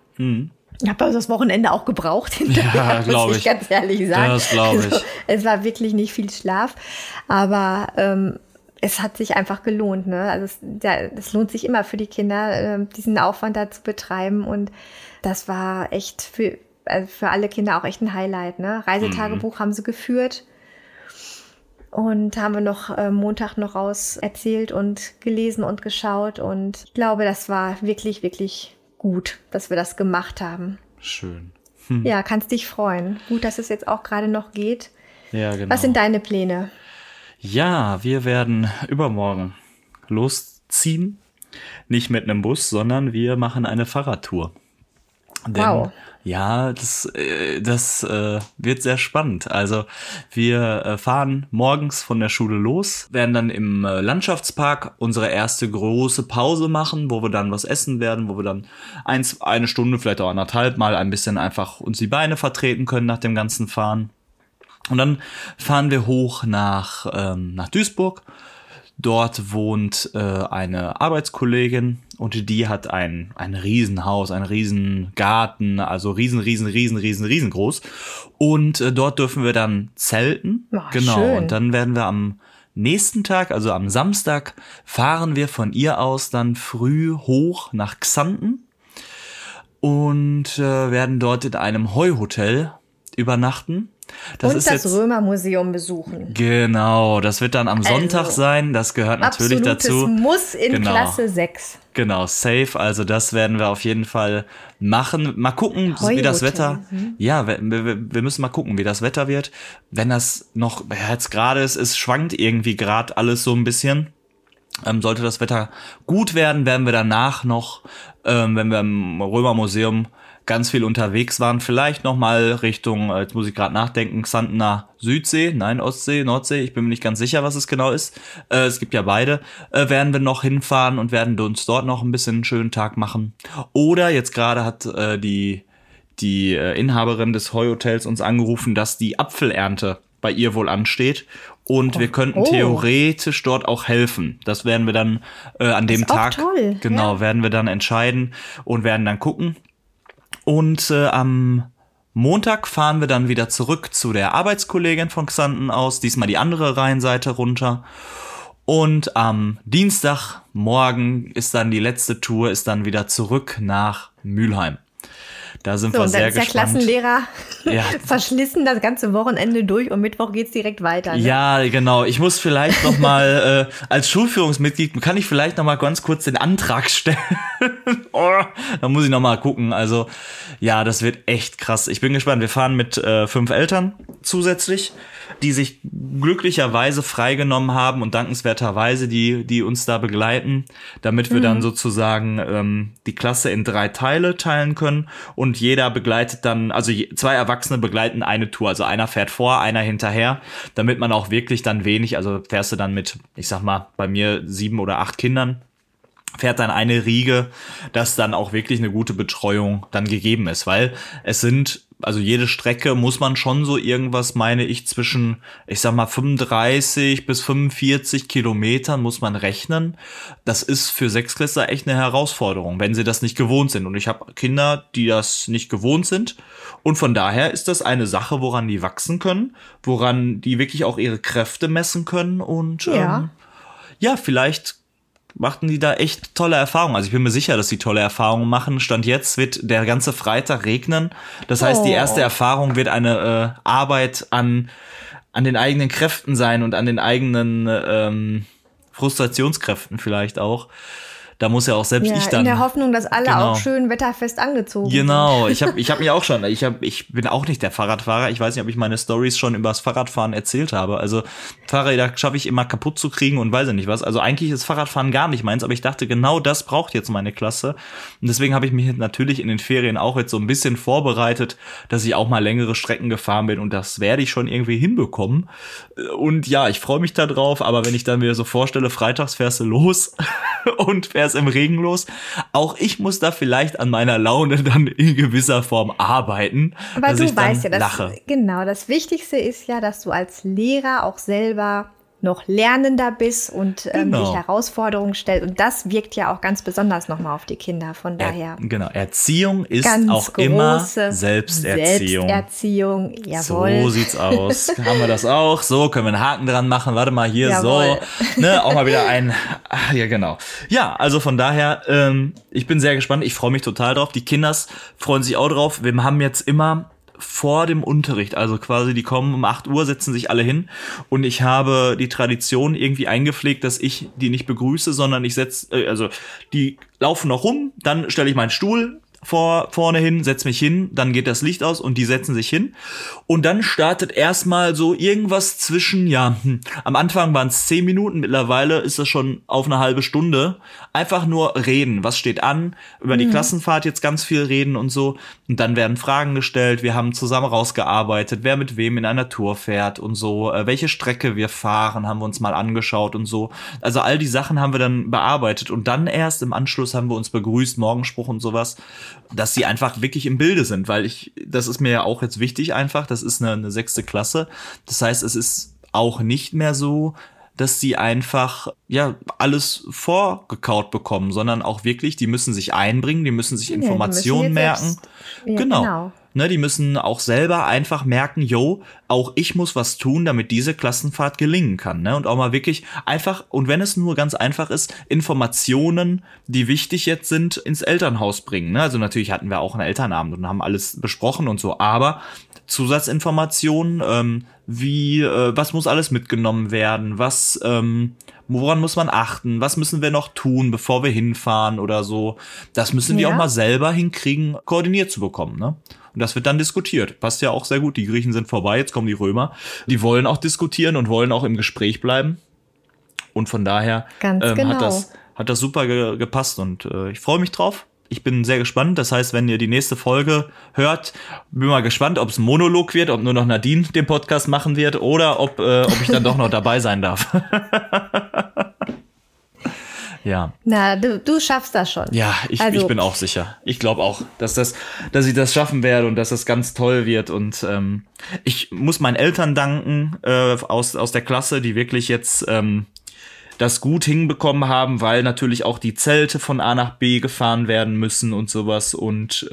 Ich habe also das Wochenende auch gebraucht hinterher, ja, muss ich ganz ehrlich sagen. Das glaube ich. Also, es war wirklich nicht viel Schlaf, aber es hat sich einfach gelohnt. Ne? Also es lohnt sich immer für die Kinder, diesen Aufwand da zu betreiben und das war echt für alle Kinder auch echt ein Highlight. Ne? Reisetagebuch haben sie geführt und haben wir noch Montag noch raus erzählt und gelesen und geschaut und ich glaube, das war wirklich, wirklich gut, dass wir das gemacht haben. Schön. Ja, kannst dich freuen. Gut, dass es jetzt auch gerade noch geht. Ja, genau. Was sind deine Pläne? Ja, wir werden übermorgen losziehen. Nicht mit einem Bus, sondern wir machen eine Fahrradtour. Denn, wow. Ja, das wird sehr spannend. Also wir fahren morgens von der Schule los, werden dann im Landschaftspark unsere erste große Pause machen, wo wir dann was essen werden, wo wir dann eine Stunde, vielleicht auch 1,5 mal ein bisschen einfach uns die Beine vertreten können nach dem ganzen Fahren. Und dann fahren wir hoch nach Duisburg. Dort wohnt eine Arbeitskollegin und die hat ein Riesenhaus, einen Riesengarten, also riesengroß. Und dort dürfen wir dann zelten. Ach, genau. Schön. Und dann werden wir am nächsten Tag, also am Samstag, fahren wir von ihr aus dann früh hoch nach Xanten und werden dort in einem Heuhotel übernachten. Das Römermuseum besuchen. Genau, das wird dann am Sonntag sein, das gehört natürlich dazu. Das muss in Klasse 6. Genau, safe, also das werden wir auf jeden Fall machen. Mal gucken, wie das Wetter, ja, wir müssen mal gucken, wie das Wetter wird. Wenn das noch jetzt gerade ist, es schwankt irgendwie gerade alles so ein bisschen. Sollte das Wetter gut werden, werden wir danach noch, wenn wir im Römermuseum ganz viel unterwegs waren, vielleicht nochmal Richtung, jetzt muss ich gerade nachdenken, Xantener Südsee, nein, Ostsee, Nordsee, ich bin mir nicht ganz sicher, was es genau ist. Es gibt ja beide. Werden wir noch hinfahren und werden uns dort noch ein bisschen einen schönen Tag machen. Oder jetzt gerade hat die Inhaberin des Heuhotels uns angerufen, dass die Apfelernte bei ihr wohl ansteht. Und wir könnten theoretisch dort auch helfen. Das werden wir dann an dem Tag, toll. Genau, ja. Werden wir dann entscheiden und werden dann gucken. Und am Montag fahren wir dann wieder zurück zu der Arbeitskollegin von Xanten aus, diesmal die andere Rheinseite runter. Und am Dienstagmorgen ist dann die letzte Tour, ist dann wieder zurück nach Mülheim. Da sind wir sehr gespannt. Dann ist der Klassenlehrer verschlissen das ganze Wochenende durch und Mittwoch geht's direkt weiter. Ne? Ja, genau. Ich muss vielleicht noch mal als Schulführungsmitglied kann ich vielleicht noch mal ganz kurz den Antrag stellen. Da muss ich noch mal gucken. Also ja, das wird echt krass. Ich bin gespannt. Wir fahren mit 5 Eltern zusätzlich, die sich glücklicherweise freigenommen haben und dankenswerterweise die uns da begleiten, damit wir dann sozusagen die Klasse in 3 Teile teilen können. Und jeder begleitet dann, also 2 Erwachsene begleiten eine Tour. Also einer fährt vor, einer hinterher, damit man auch wirklich dann wenig, also fährst du dann mit, ich sag mal, bei mir 7 oder 8 Kindern, fährt dann eine Riege, dass dann auch wirklich eine gute Betreuung dann gegeben ist. Weil es sind, also jede Strecke muss man schon so irgendwas, meine ich, zwischen, ich sag mal, 35 bis 45 Kilometern muss man rechnen. Das ist für Sechstklässler echt eine Herausforderung, wenn sie das nicht gewohnt sind. Und ich habe Kinder, die das nicht gewohnt sind. Und von daher ist das eine Sache, woran die wachsen können, woran die wirklich auch ihre Kräfte messen können. Und ja, vielleicht machten die da echt tolle Erfahrungen. Also ich bin mir sicher, dass die tolle Erfahrungen machen. Stand jetzt wird der ganze Freitag regnen. Das heißt, die erste Erfahrung wird eine Arbeit an den eigenen Kräften sein und an den eigenen Frustrationskräften vielleicht auch. Da muss ja auch selbst ich dann. In der Hoffnung, dass alle auch schön wetterfest angezogen sind. Genau, ich hab mich auch schon. Ich bin auch nicht der Fahrradfahrer. Ich weiß nicht, ob ich meine Storys schon über das Fahrradfahren erzählt habe. Also Fahrräder schaffe ich immer kaputt zu kriegen und weiß nicht was. Also eigentlich ist Fahrradfahren gar nicht meins, aber ich dachte, genau das braucht jetzt meine Klasse. Und deswegen habe ich mich natürlich in den Ferien auch jetzt so ein bisschen vorbereitet, dass ich auch mal längere Strecken gefahren bin und das werde ich schon irgendwie hinbekommen. Und ja, ich freue mich da drauf, aber wenn ich dann mir so vorstelle, freitags fährst du los und fährst im Regen los. Auch ich muss da vielleicht an meiner Laune dann in gewisser Form arbeiten. Aber du weißt ja, das Wichtigste ist ja, dass du als Lehrer auch selber noch lernender bist und dich Herausforderungen stellst. Und das wirkt ja auch ganz besonders nochmal auf die Kinder. Von daher. Erziehung ist auch immer Selbsterziehung. Selbsterziehung, jawohl. So sieht's aus. Haben wir das auch? So, können wir einen Haken dran machen. Warte mal hier, jawohl. So. Ne, auch mal wieder ein. Ja, genau. Ja, also von daher, ich bin sehr gespannt. Ich freue mich total drauf. Die Kinders freuen sich auch drauf. Wir haben jetzt immer vor dem Unterricht, also quasi die kommen um 8 Uhr, setzen sich alle hin und ich habe die Tradition irgendwie eingepflegt, dass ich die nicht begrüße, sondern ich setze, also die laufen noch rum, dann stelle ich meinen Stuhl vorne hin, setz mich hin, dann geht das Licht aus und die setzen sich hin. Und dann startet erstmal so irgendwas zwischen, ja, am Anfang waren es 10 Minuten, mittlerweile ist das schon auf eine halbe Stunde. Einfach nur reden, was steht an, über die Klassenfahrt jetzt ganz viel reden und so. Und dann werden Fragen gestellt, wir haben zusammen rausgearbeitet, wer mit wem in einer Tour fährt und so, welche Strecke wir fahren, haben wir uns mal angeschaut und so. Also all die Sachen haben wir dann bearbeitet und dann erst im Anschluss haben wir uns begrüßt, Morgenspruch und sowas, dass sie einfach wirklich im Bilde sind, weil das ist mir ja auch jetzt wichtig einfach, das ist eine 6. Klasse, das heißt, es ist auch nicht mehr so, dass sie einfach, ja, alles vorgekaut bekommen, sondern auch wirklich, die müssen sich einbringen, die müssen sich Informationen merken. Ja, genau. Ne, die müssen auch selber einfach merken, yo, auch ich muss was tun, damit diese Klassenfahrt gelingen kann. Ne? Und auch mal wirklich einfach, und wenn es nur ganz einfach ist, Informationen, die wichtig jetzt sind, ins Elternhaus bringen. Ne? Also natürlich hatten wir auch einen Elternabend und haben alles besprochen und so, aber Zusatzinformationen, was muss alles mitgenommen werden, woran muss man achten, was müssen wir noch tun, bevor wir hinfahren oder so. Das müssen die auch mal selber hinkriegen, koordiniert zu bekommen, ne? Und das wird dann diskutiert. Passt ja auch sehr gut, die Griechen sind vorbei, jetzt kommen die Römer. Die wollen auch diskutieren und wollen auch im Gespräch bleiben. Und von daher hat das super gepasst und ich freue mich drauf. Ich bin sehr gespannt. Das heißt, wenn ihr die nächste Folge hört, bin mal gespannt, ob es ein Monolog wird, ob nur noch Nadine den Podcast machen wird oder ob ich dann doch noch dabei sein darf. Ja. Na, du schaffst das schon. Ja, ich bin auch sicher. Ich glaube auch, dass ich das schaffen werde und dass das ganz toll wird. Und ich muss meinen Eltern danken aus der Klasse, die wirklich jetzt das gut hinbekommen haben, weil natürlich auch die Zelte von A nach B gefahren werden müssen und sowas. Und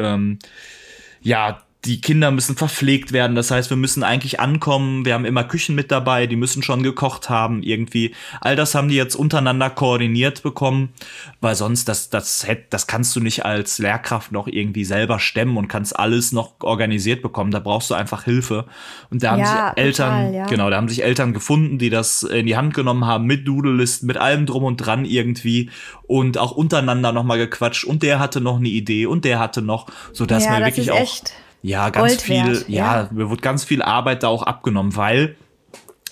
die Kinder müssen verpflegt werden. Das heißt, wir müssen eigentlich ankommen. Wir haben immer Küchen mit dabei. Die müssen schon gekocht haben irgendwie. All das haben die jetzt untereinander koordiniert bekommen, weil sonst das kannst du nicht als Lehrkraft noch irgendwie selber stemmen und kannst alles noch organisiert bekommen. Da brauchst du einfach Hilfe. Und da haben sich Eltern gefunden, die das in die Hand genommen haben mit Doodle-Listen, mit allem drum und dran irgendwie und auch untereinander nochmal gequatscht. Und der hatte noch eine Idee und der hatte noch, sodass man wirklich auch mir wird ganz viel Arbeit da auch abgenommen, weil,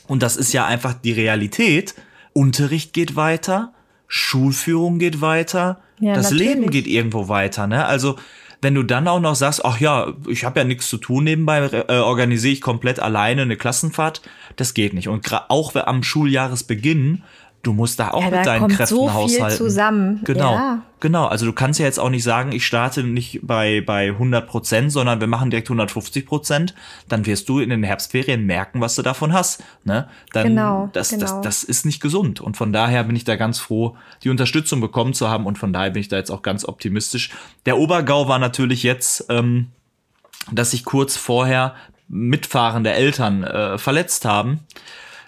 und das ist ja einfach die Realität, Unterricht geht weiter, Schulführung geht weiter, das Leben geht irgendwo weiter, ne? Also, wenn du dann auch noch sagst, ach ja, ich habe ja nichts zu tun nebenbei, organisiere ich komplett alleine eine Klassenfahrt, das geht nicht. Und auch am Schuljahresbeginn, du musst da auch mit deinen Kräften haushalten. Viel zusammen. Genau, genau. Also du kannst ja jetzt auch nicht sagen, ich starte nicht bei 100%, sondern wir machen direkt 150%. Dann wirst du in den Herbstferien merken, was du davon hast. Ne? Das ist nicht gesund. Und von daher bin ich da ganz froh, die Unterstützung bekommen zu haben. Und von daher bin ich da jetzt auch ganz optimistisch. Der Obergau war natürlich jetzt, dass sich kurz vorher mitfahrende Eltern verletzt haben.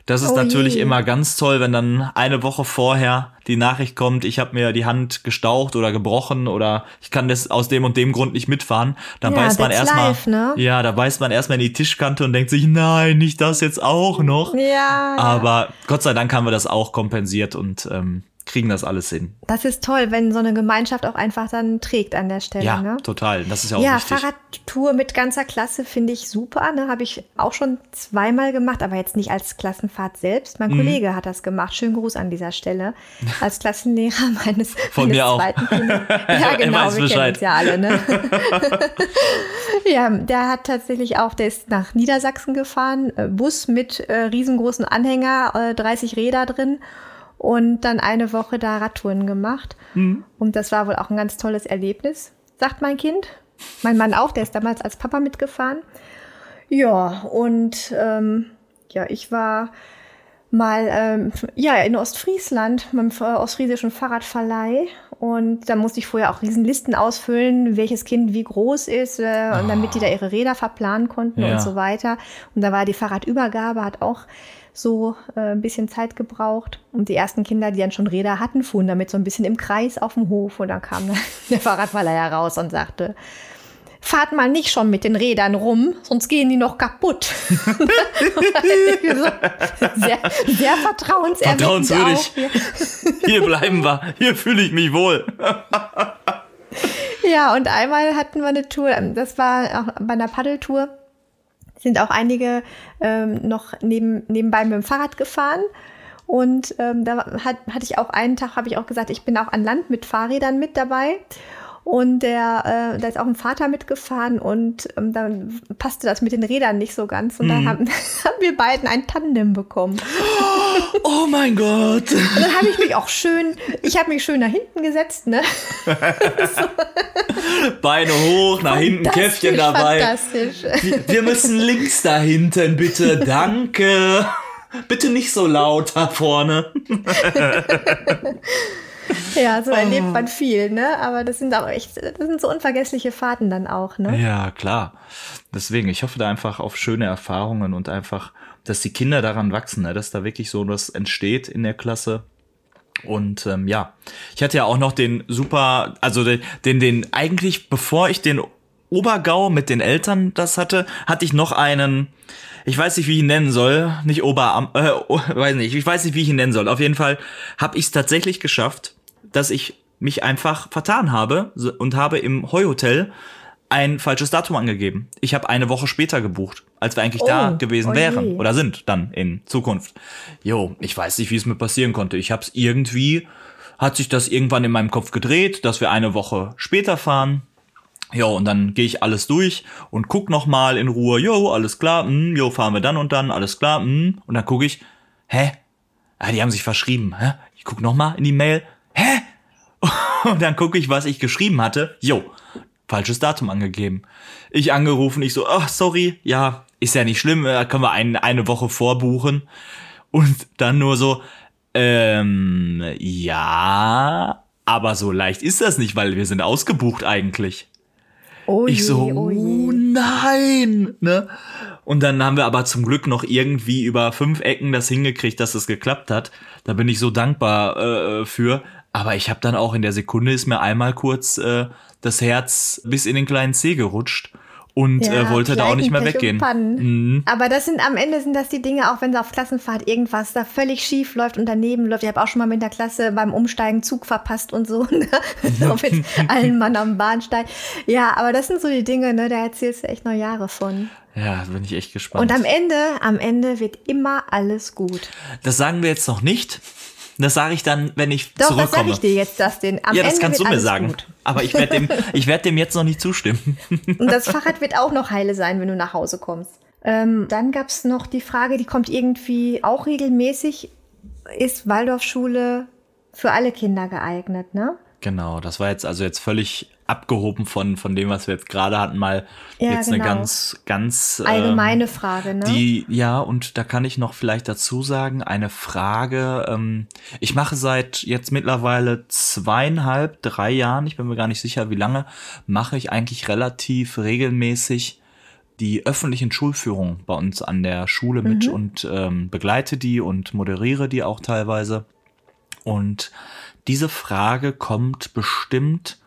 Das ist natürlich immer ganz toll, wenn dann eine Woche vorher die Nachricht kommt, ich habe mir die Hand gestaucht oder gebrochen oder ich kann das aus dem und dem Grund nicht mitfahren. Dann da beißt man erstmal in die Tischkante und denkt sich, nein, nicht das jetzt auch noch. Ja. Aber Gott sei Dank haben wir das auch kompensiert und kriegen das alles hin. Das ist toll, wenn so eine Gemeinschaft auch einfach dann trägt an der Stelle. Ja, ne? Total. Das ist ja auch wichtig. Ja, Fahrradtour mit ganzer Klasse finde ich super. Ne? Habe ich auch schon zweimal gemacht, aber jetzt nicht als Klassenfahrt selbst. Mein Kollege hat das gemacht. Schönen Gruß an dieser Stelle. Als Klassenlehrer meines zweiten Kindes. Ja, genau. Wir kennen uns ja alle. Ne? Ja, der hat tatsächlich auch, der ist nach Niedersachsen gefahren. Bus mit riesengroßen Anhänger, 30 Räder drin. Und dann eine Woche da Radtouren gemacht. Mhm. Und das war wohl auch ein ganz tolles Erlebnis, sagt mein Kind. Mein Mann auch, der ist damals als Papa mitgefahren. Ja, und ich war mal in Ostfriesland, beim ostfriesischen Fahrradverleih. Und da musste ich vorher auch Riesenlisten ausfüllen, welches Kind wie groß ist, und damit die da ihre Räder verplanen konnten und so weiter. Und da war die Fahrradübergabe, hat auch so ein bisschen Zeit gebraucht. Und die ersten Kinder, die dann schon Räder hatten, fuhren damit so ein bisschen im Kreis auf dem Hof. Und dann kam der Fahrradverleiher raus und sagte, fahrt mal nicht schon mit den Rädern rum, sonst gehen die noch kaputt. Sehr, sehr vertrauenswürdig. Auch. Hier bleiben wir, hier fühle ich mich wohl. Ja, und einmal hatten wir eine Tour, das war auch bei einer Paddeltour, sind auch einige noch nebenbei mit dem Fahrrad gefahren. Und da hatte ich auch einen Tag, habe ich auch gesagt, ich bin auch an Land mit Fahrrädern mit dabei. Und da ist auch ein Vater mitgefahren und dann passte das mit den Rädern nicht so ganz. Und da haben wir beiden ein Tandem bekommen. Oh mein Gott! Und dann habe ich mich auch schön nach hinten gesetzt, ne? So. Beine hoch, nach hinten, Käffchen dabei. Fantastisch. Wir müssen links da hinten, bitte. Danke. Bitte nicht so laut da vorne. Ja, so erlebt man viel, ne? Aber das sind so unvergessliche Fahrten dann auch, ne? Ja, klar. Deswegen, ich hoffe da einfach auf schöne Erfahrungen und einfach, dass die Kinder daran wachsen, ne? Dass da wirklich so was entsteht in der Klasse. Und ja, ich hatte ja auch noch den super, also den eigentlich, bevor ich den Obergau mit den Eltern das hatte ich noch einen, ich weiß nicht, wie ich ihn nennen soll, nicht ich weiß nicht, wie ich ihn nennen soll. Auf jeden Fall habe ich es tatsächlich geschafft, dass ich mich einfach vertan habe und habe im Heuhotel ein falsches Datum angegeben. Ich habe eine Woche später gebucht, als wir eigentlich da gewesen wären oder sind dann in Zukunft. Jo, ich weiß nicht, wie es mir passieren konnte. Ich habe es irgendwie, hat sich das irgendwann in meinem Kopf gedreht, dass wir eine Woche später fahren. Jo, und dann gehe ich alles durch und guck nochmal in Ruhe, jo, alles klar, jo, fahren wir dann und dann, alles klar, und dann gucke ich, hä? Ah, die haben sich verschrieben, hä? Ich guck nochmal in die Mail, hä? Und dann gucke ich, was ich geschrieben hatte, jo, falsches Datum angegeben. Ich angerufen, ich so, ach, sorry, ja, ist ja nicht schlimm, können wir eine Woche vorbuchen. Und dann nur so, ja, aber so leicht ist das nicht, weil wir sind ausgebucht eigentlich. Oh je, ich so, oh nein, ne? Und dann haben wir aber zum Glück noch irgendwie über 5 Ecken das hingekriegt, dass es geklappt hat. Da bin ich so dankbar für. Aber ich habe dann auch in der Sekunde ist mir einmal kurz das Herz bis in den kleinen Zeh gerutscht und wollte da auch nicht mehr weggehen. Aber am Ende sind das die Dinge, auch wenn es auf Klassenfahrt irgendwas da völlig schief läuft und daneben läuft. Ich habe auch schon mal mit der Klasse beim Umsteigen Zug verpasst und so, ne? So mit allen Mann am Bahnsteig. Ja, aber das sind so die Dinge, ne? Da erzählst du echt noch Jahre von. Ja, bin ich echt gespannt. Und am Ende wird immer alles gut. Das sagen wir jetzt noch nicht. Das sage ich dann, wenn ich zurückkomme. Doch, das sage ich dir jetzt, Dustin. Ja, das kannst du mir sagen. Gut. Aber ich werde dem jetzt noch nicht zustimmen. Und das Fahrrad wird auch noch heile sein, wenn du nach Hause kommst. Dann gab es noch die Frage, die kommt irgendwie auch regelmäßig, ist Waldorfschule für alle Kinder geeignet, ne? Genau, das war jetzt völlig abgehoben von dem, was wir jetzt gerade hatten, mal ja, jetzt genau. Eine ganz allgemeine Frage, ne? Und da kann ich noch vielleicht dazu sagen, eine Frage, ich mache seit jetzt mittlerweile 2,5, 3 Jahren, ich bin mir gar nicht sicher, wie lange, mache ich eigentlich relativ regelmäßig die öffentlichen Schulführungen bei uns an der Schule mit und begleite die und moderiere die auch teilweise. Und diese Frage kommt bestimmt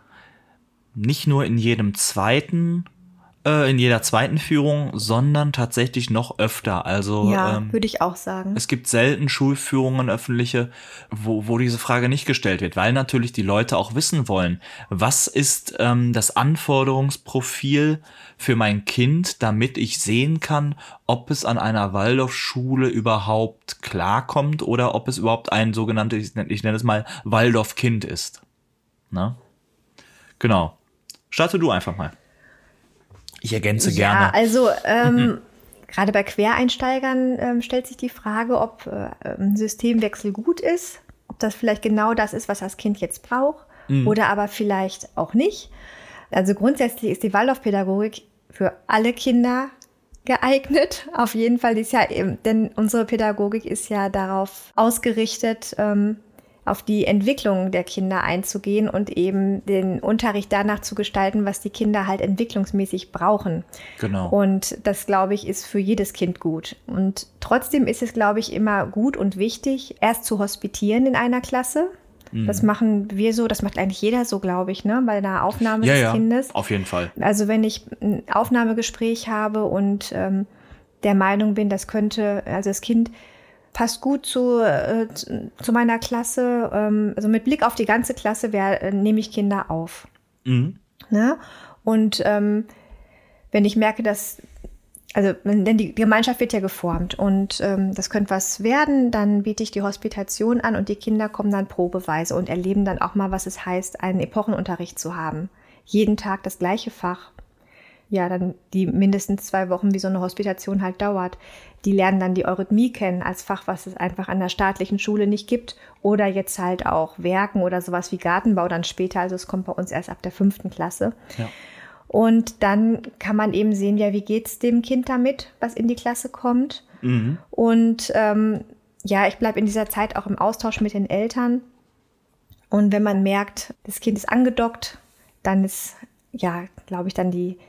nicht nur in jeder zweiten Führung, sondern tatsächlich noch öfter. Also ja, würde ich auch sagen. Es gibt selten Schulführungen öffentliche, wo diese Frage nicht gestellt wird, weil natürlich die Leute auch wissen wollen, was ist das Anforderungsprofil für mein Kind, damit ich sehen kann, ob es an einer Waldorfschule überhaupt klarkommt oder ob es überhaupt ein sogenanntes, ich nenne es mal, Waldorfkind ist. Na? Genau. Starte du einfach mal. Ich ergänze gerne. Ja, also gerade bei Quereinsteigern stellt sich die Frage, ob ein Systemwechsel gut ist, ob das vielleicht genau das ist, was das Kind jetzt braucht oder aber vielleicht auch nicht. Also grundsätzlich ist die Waldorfpädagogik für alle Kinder geeignet, auf jeden Fall. Ist ja eben, denn unsere Pädagogik ist ja darauf ausgerichtet, auf die Entwicklung der Kinder einzugehen und eben den Unterricht danach zu gestalten, was die Kinder halt entwicklungsmäßig brauchen. Genau. Und das, glaube ich, ist für jedes Kind gut. Und trotzdem ist es, glaube ich, immer gut und wichtig, erst zu hospitieren in einer Klasse. Das machen wir so, das macht eigentlich jeder so, glaube ich, ne, bei einer Aufnahme des Kindes. Auf jeden Fall. Also wenn ich ein Aufnahmegespräch habe und der Meinung bin, das Kind passt gut zu meiner Klasse. Also mit Blick auf die ganze Klasse nehme ich Kinder auf. Mhm. ne? Und wenn ich merke, dass, also denn die Gemeinschaft wird ja geformt und das könnte was werden, dann biete ich die Hospitation an und die Kinder kommen dann probeweise und erleben dann auch mal, was es heißt, einen Epochenunterricht zu haben. Jeden Tag das gleiche Fach. Ja, dann die mindestens 2 Wochen, wie so eine Hospitation halt dauert. Die lernen dann die Eurythmie kennen als Fach, was es einfach an der staatlichen Schule nicht gibt. Oder jetzt halt auch Werken oder sowas wie Gartenbau dann später. Also es kommt bei uns erst ab der 5. Klasse. Ja. Und dann kann man eben sehen, ja, wie geht's dem Kind damit, was in die Klasse kommt. Mhm. Und ja, ich bleibe in dieser Zeit auch im Austausch mit den Eltern. Und wenn man merkt, das Kind ist angedockt, dann ist, ja, glaube ich, dann die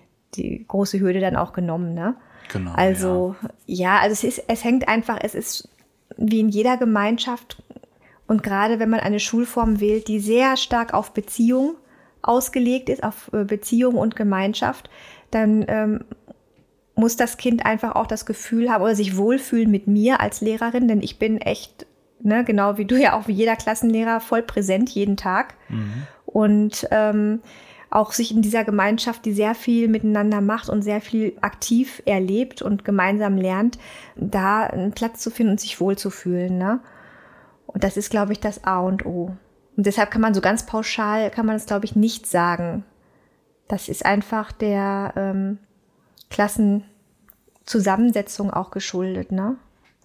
große Hürde dann auch genommen, ne? Genau. Also, ja also es hängt einfach, es ist wie in jeder Gemeinschaft und gerade wenn man eine Schulform wählt, die sehr stark auf Beziehung ausgelegt ist, auf Beziehung und Gemeinschaft, dann muss das Kind einfach auch das Gefühl haben oder sich wohlfühlen mit mir als Lehrerin, denn ich bin echt, ne, genau wie du ja auch, wie jeder Klassenlehrer, voll präsent jeden Tag. Mhm. Und auch sich in dieser Gemeinschaft, die sehr viel miteinander macht und sehr viel aktiv erlebt und gemeinsam lernt, da einen Platz zu finden und sich wohlzufühlen, ne? Und das ist, glaube ich, das A und O. Und deshalb kann man so ganz pauschal, kann man das, glaube ich, nicht sagen. Das ist einfach der Klassenzusammensetzung auch geschuldet, ne?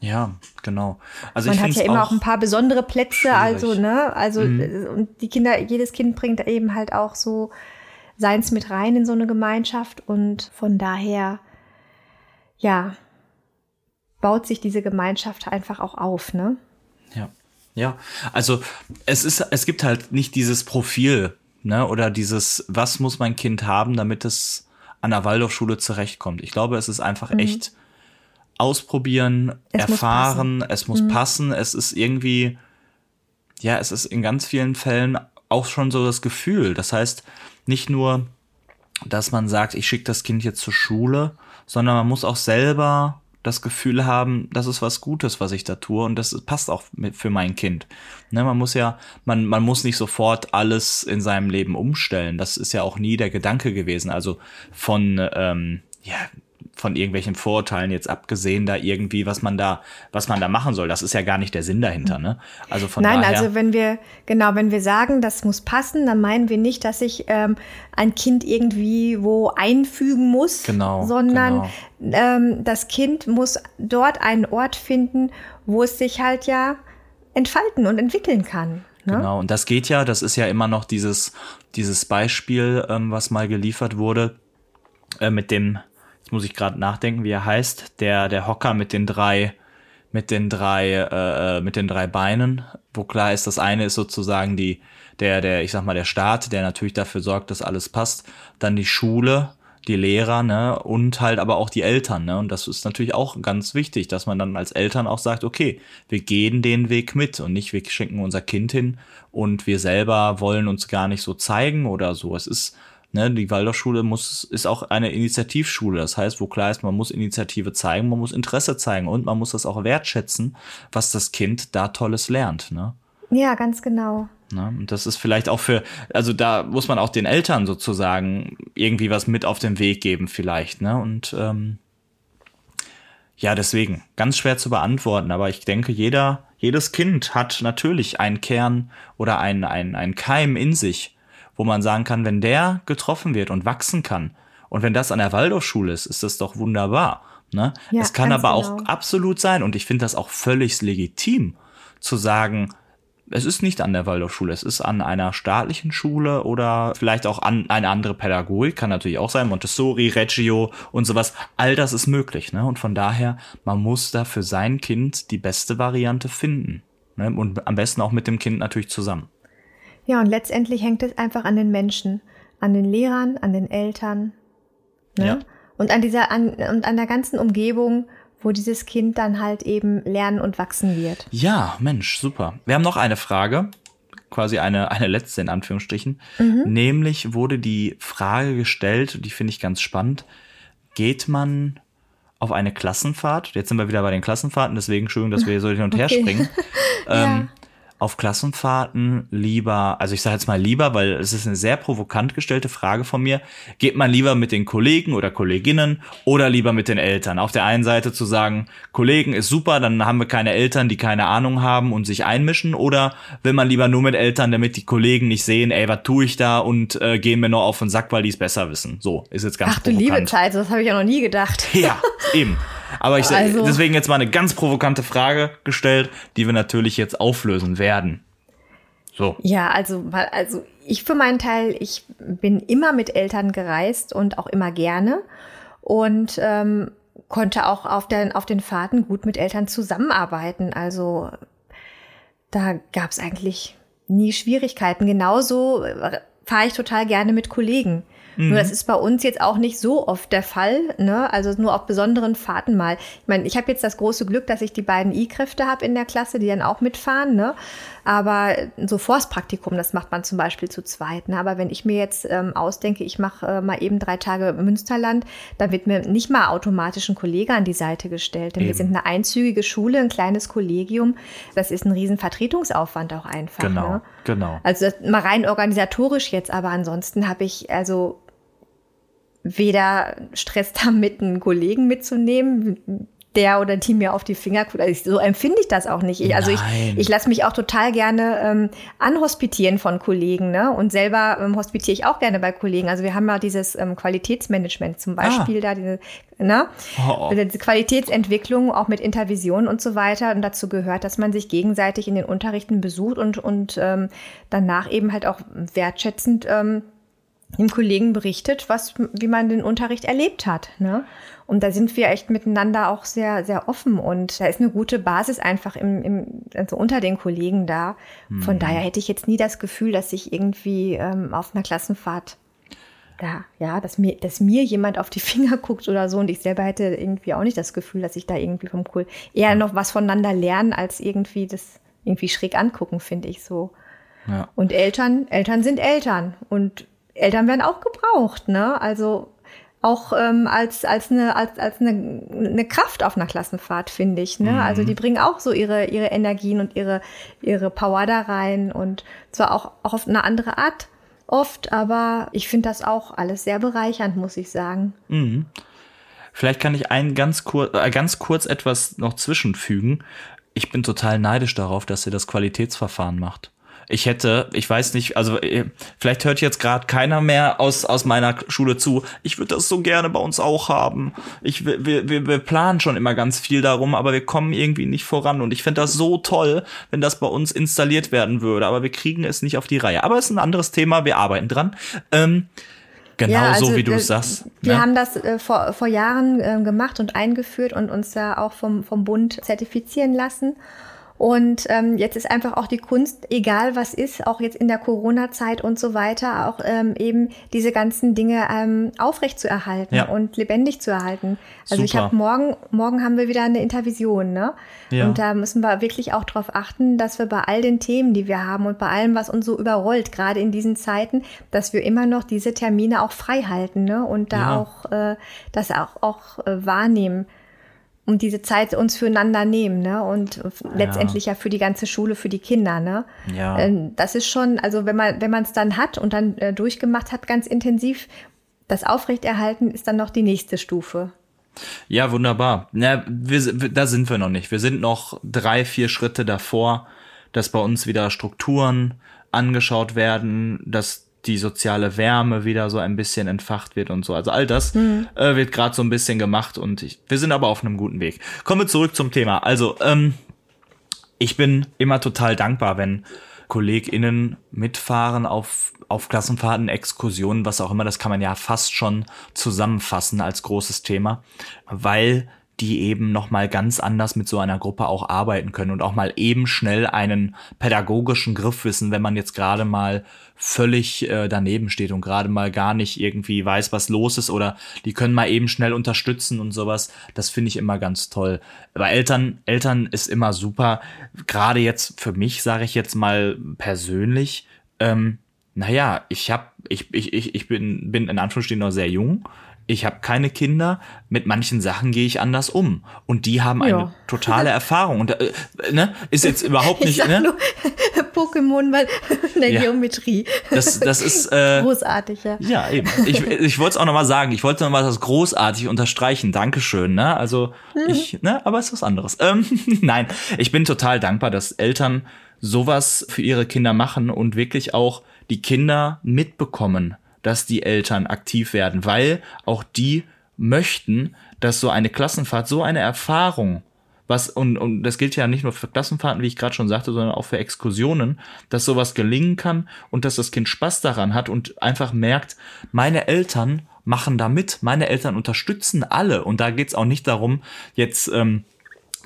Ja, genau. Also man hat ja immer auch ein paar besondere Plätze, schwierig. Also, ne? Also, und die Kinder, jedes Kind bringt eben halt auch so seins mit rein in so eine Gemeinschaft und von daher, ja, baut sich diese Gemeinschaft einfach auch auf, ne? Ja, ja. Also, es gibt halt nicht dieses Profil, ne? Oder dieses, was muss mein Kind haben, damit es an der Waldorfschule zurechtkommt. Ich glaube, es ist einfach echt ausprobieren, erfahren, es muss passen, es ist irgendwie, ja, es ist in ganz vielen Fällen auch schon so das Gefühl. Das heißt, nicht nur, dass man sagt, ich schicke das Kind jetzt zur Schule, sondern man muss auch selber das Gefühl haben, das ist was Gutes, was ich da tue und das passt auch für mein Kind. Ne, man muss ja, man muss nicht sofort alles in seinem Leben umstellen. Das ist ja auch nie der Gedanke gewesen. Also von irgendwelchen Vorurteilen jetzt abgesehen, da irgendwie, was man da machen soll. Das ist ja gar nicht der Sinn dahinter, ne? Also von daher. Nein, also wenn wir sagen, das muss passen, dann meinen wir nicht, dass ich ein Kind irgendwie wo einfügen muss, sondern genau. Das Kind muss dort einen Ort finden, wo es sich halt ja entfalten und entwickeln kann. Genau, und das geht ja, das ist ja immer noch dieses Beispiel, was mal geliefert wurde, mit dem, jetzt muss ich gerade nachdenken, wie er heißt, der Hocker mit den drei Beinen, wo klar ist, das eine ist sozusagen der Staat, der natürlich dafür sorgt, dass alles passt, dann die Schule, die Lehrer, ne, und halt aber auch die Eltern, ne, und das ist natürlich auch ganz wichtig, dass man dann als Eltern auch sagt, okay, wir gehen den Weg mit und nicht, wir schicken unser Kind hin und wir selber wollen uns gar nicht so zeigen oder so. Es ist, ne, die Waldorfschule ist auch eine Initiativschule. Das heißt, wo klar ist, man muss Initiative zeigen, man muss Interesse zeigen und man muss das auch wertschätzen, was das Kind da Tolles lernt. Ne? Ja, ganz genau. Ne? Und das ist vielleicht auch also da muss man auch den Eltern sozusagen irgendwie was mit auf den Weg geben vielleicht. Ne? Und ja, deswegen, ganz schwer zu beantworten. Aber ich denke, jedes Kind hat natürlich einen Kern oder einen Keim in sich, wo man sagen kann, wenn der getroffen wird und wachsen kann und wenn das an der Waldorfschule ist, ist das doch wunderbar. Ne? Ja, es kann aber auch absolut sein und ich finde das auch völlig legitim zu sagen, es ist nicht an der Waldorfschule, es ist an einer staatlichen Schule oder vielleicht auch an eine andere Pädagogik, kann natürlich auch sein, Montessori, Reggio und sowas, all das ist möglich. Ne? Und von daher, man muss da für sein Kind die beste Variante finden, ne? Und am besten auch mit dem Kind natürlich zusammen. Ja, und letztendlich hängt es einfach an den Menschen, an den Lehrern, an den Eltern, ne? Ja. Und an der ganzen Umgebung, wo dieses Kind dann halt eben lernen und wachsen wird. Ja, Mensch, super. Wir haben noch eine Frage, quasi eine letzte in Anführungsstrichen. Mhm. Nämlich wurde die Frage gestellt, die finde ich ganz spannend, geht man auf eine Klassenfahrt? Jetzt sind wir wieder bei den Klassenfahrten, deswegen schön, dass wir so hin und her springen. Ja. auf Klassenfahrten lieber, also ich sage jetzt mal lieber, weil es ist eine sehr provokant gestellte Frage von mir, geht man lieber mit den Kollegen oder Kolleginnen oder lieber mit den Eltern? Auf der einen Seite zu sagen, Kollegen ist super, dann haben wir keine Eltern, die keine Ahnung haben und sich einmischen, oder will man lieber nur mit Eltern, damit die Kollegen nicht sehen, ey, was tue ich da, und gehen mir nur auf den Sack, weil die es besser wissen. So, ist jetzt ganz provokant. Ach du liebe Zeit, das habe ich ja noch nie gedacht. Ja, eben. Aber ich, also, deswegen jetzt mal eine ganz provokante Frage gestellt, die wir natürlich jetzt auflösen werden. So. Ja, also ich für meinen Teil, ich bin immer mit Eltern gereist und auch immer gerne und konnte auch auf den Fahrten gut mit Eltern zusammenarbeiten. Also da gab es eigentlich nie Schwierigkeiten. Genauso fahre ich total gerne mit Kollegen. Mhm. Nur das ist bei uns jetzt auch nicht so oft der Fall, ne? Also nur auf besonderen Fahrten mal. Ich meine, ich habe jetzt das große Glück, dass ich die beiden I-Kräfte habe in der Klasse, die dann auch mitfahren, ne? Aber so vors Praktikum, das macht man zum Beispiel zu zweit, ne? Aber wenn ich mir jetzt ausdenke, ich mache mal eben 3 Tage Münsterland, dann wird mir nicht mal automatisch ein Kollege an die Seite gestellt. Denn eben, wir sind eine einzügige Schule, ein kleines Kollegium. Das ist ein riesen Vertretungsaufwand auch einfach. Genau, ne? Genau. Also das, mal rein organisatorisch jetzt, aber ansonsten habe ich also weder Stress damit, einen Kollegen mitzunehmen, der oder die mir auf die Finger guckt. Also so empfinde ich das auch nicht. Ich lasse mich auch total gerne anhospitieren von Kollegen, ne? Und selber hospitiere ich auch gerne bei Kollegen. Also wir haben ja dieses Qualitätsmanagement zum Beispiel da, diese, ne? Diese Qualitätsentwicklung auch mit Intervision und so weiter. Und dazu gehört, dass man sich gegenseitig in den Unterrichten besucht und danach eben halt auch wertschätzend dem Kollegen berichtet, wie man den Unterricht erlebt hat, ne? Und da sind wir echt miteinander auch sehr, sehr offen und da ist eine gute Basis einfach also unter den Kollegen da. Von daher hätte ich jetzt nie das Gefühl, dass ich irgendwie auf einer Klassenfahrt dass mir jemand auf die Finger guckt oder so, und ich selber hätte irgendwie auch nicht das Gefühl, dass ich da irgendwie vom Kollegen eher noch was voneinander lernen, als irgendwie das irgendwie schräg angucken, finde ich so. Ja. Und Eltern sind Eltern und Eltern werden auch gebraucht, ne? Also auch als eine Kraft auf einer Klassenfahrt, finde ich, ne? Mhm. Also die bringen auch so ihre Energien und ihre Power da rein, und zwar auch auf eine andere Art oft, aber ich finde das auch alles sehr bereichernd, muss ich sagen. Mhm. Vielleicht kann ich ganz kurz etwas noch zwischenfügen. Ich bin total neidisch darauf, dass ihr das Qualitätsverfahren macht. Ich weiß nicht, also vielleicht hört jetzt gerade keiner mehr aus meiner Schule zu. Ich würde das so gerne bei uns auch haben. Wir planen schon immer ganz viel darum, aber wir kommen irgendwie nicht voran. Und ich fände das so toll, wenn das bei uns installiert werden würde. Aber wir kriegen es nicht auf die Reihe. Aber es ist ein anderes Thema, wir arbeiten dran. Genau, ja, also, so wie du es sagst. Wir haben das vor Jahren gemacht und eingeführt und uns da auch vom Bund zertifizieren lassen. Und jetzt ist einfach auch die Kunst, egal was ist, auch jetzt in der Corona-Zeit und so weiter, auch eben diese ganzen Dinge aufrecht zu erhalten, ja, und lebendig zu erhalten. Also super. Ich habe morgen haben wir wieder eine Intervision, ne? Ja. Und da müssen wir wirklich auch darauf achten, dass wir bei all den Themen, die wir haben und bei allem, was uns so überrollt, gerade in diesen Zeiten, dass wir immer noch diese Termine auch frei halten, ne? Und da ja, das auch wahrnehmen. Und diese Zeit uns füreinander nehmen, ne? Und letztendlich ja für die ganze Schule, für die Kinder, ne? Ja. Das ist schon, also wenn man es dann hat und dann durchgemacht hat, ganz intensiv, das Aufrechterhalten ist dann noch die nächste Stufe. Ja, wunderbar. Ja, da sind wir noch nicht. Wir sind noch 3-4 Schritte davor, dass bei uns wieder Strukturen angeschaut werden, dass die soziale Wärme wieder so ein bisschen entfacht wird und so. Also all das wird gerade so ein bisschen gemacht, und wir sind aber auf einem guten Weg. Kommen wir zurück zum Thema. Also ich bin immer total dankbar, wenn KollegInnen mitfahren auf Klassenfahrten, Exkursionen, was auch immer. Das kann man ja fast schon zusammenfassen als großes Thema, weil die eben nochmal ganz anders mit so einer Gruppe auch arbeiten können und auch mal eben schnell einen pädagogischen Griff wissen, wenn man jetzt gerade mal völlig daneben steht und gerade mal gar nicht irgendwie weiß, was los ist, oder die können mal eben schnell unterstützen und sowas. Das finde ich immer ganz toll. Bei Eltern ist immer super. Gerade jetzt für mich, sage ich jetzt mal persönlich, ich bin in Anführungsstrichen noch sehr jung. ich habe keine Kinder, mit manchen Sachen gehe ich anders um. Und die haben eine totale Erfahrung. Und ne, ist jetzt überhaupt nicht. Ich sag nur Pokémon, weil in der Geometrie. Das ist großartig, ja. Ja, eben. Ich wollte es auch nochmal sagen. Ich wollte nochmal das großartig unterstreichen. Dankeschön. Ne? Also aber es ist was anderes. Nein, ich bin total dankbar, dass Eltern sowas für ihre Kinder machen und wirklich auch die Kinder mitbekommen, dass die Eltern aktiv werden, weil auch die möchten, dass so eine Klassenfahrt, so eine Erfahrung, und das gilt ja nicht nur für Klassenfahrten, wie ich gerade schon sagte, sondern auch für Exkursionen, dass sowas gelingen kann und dass das Kind Spaß daran hat und einfach merkt, meine Eltern machen da mit, meine Eltern unterstützen alle. Und da geht's auch nicht darum, jetzt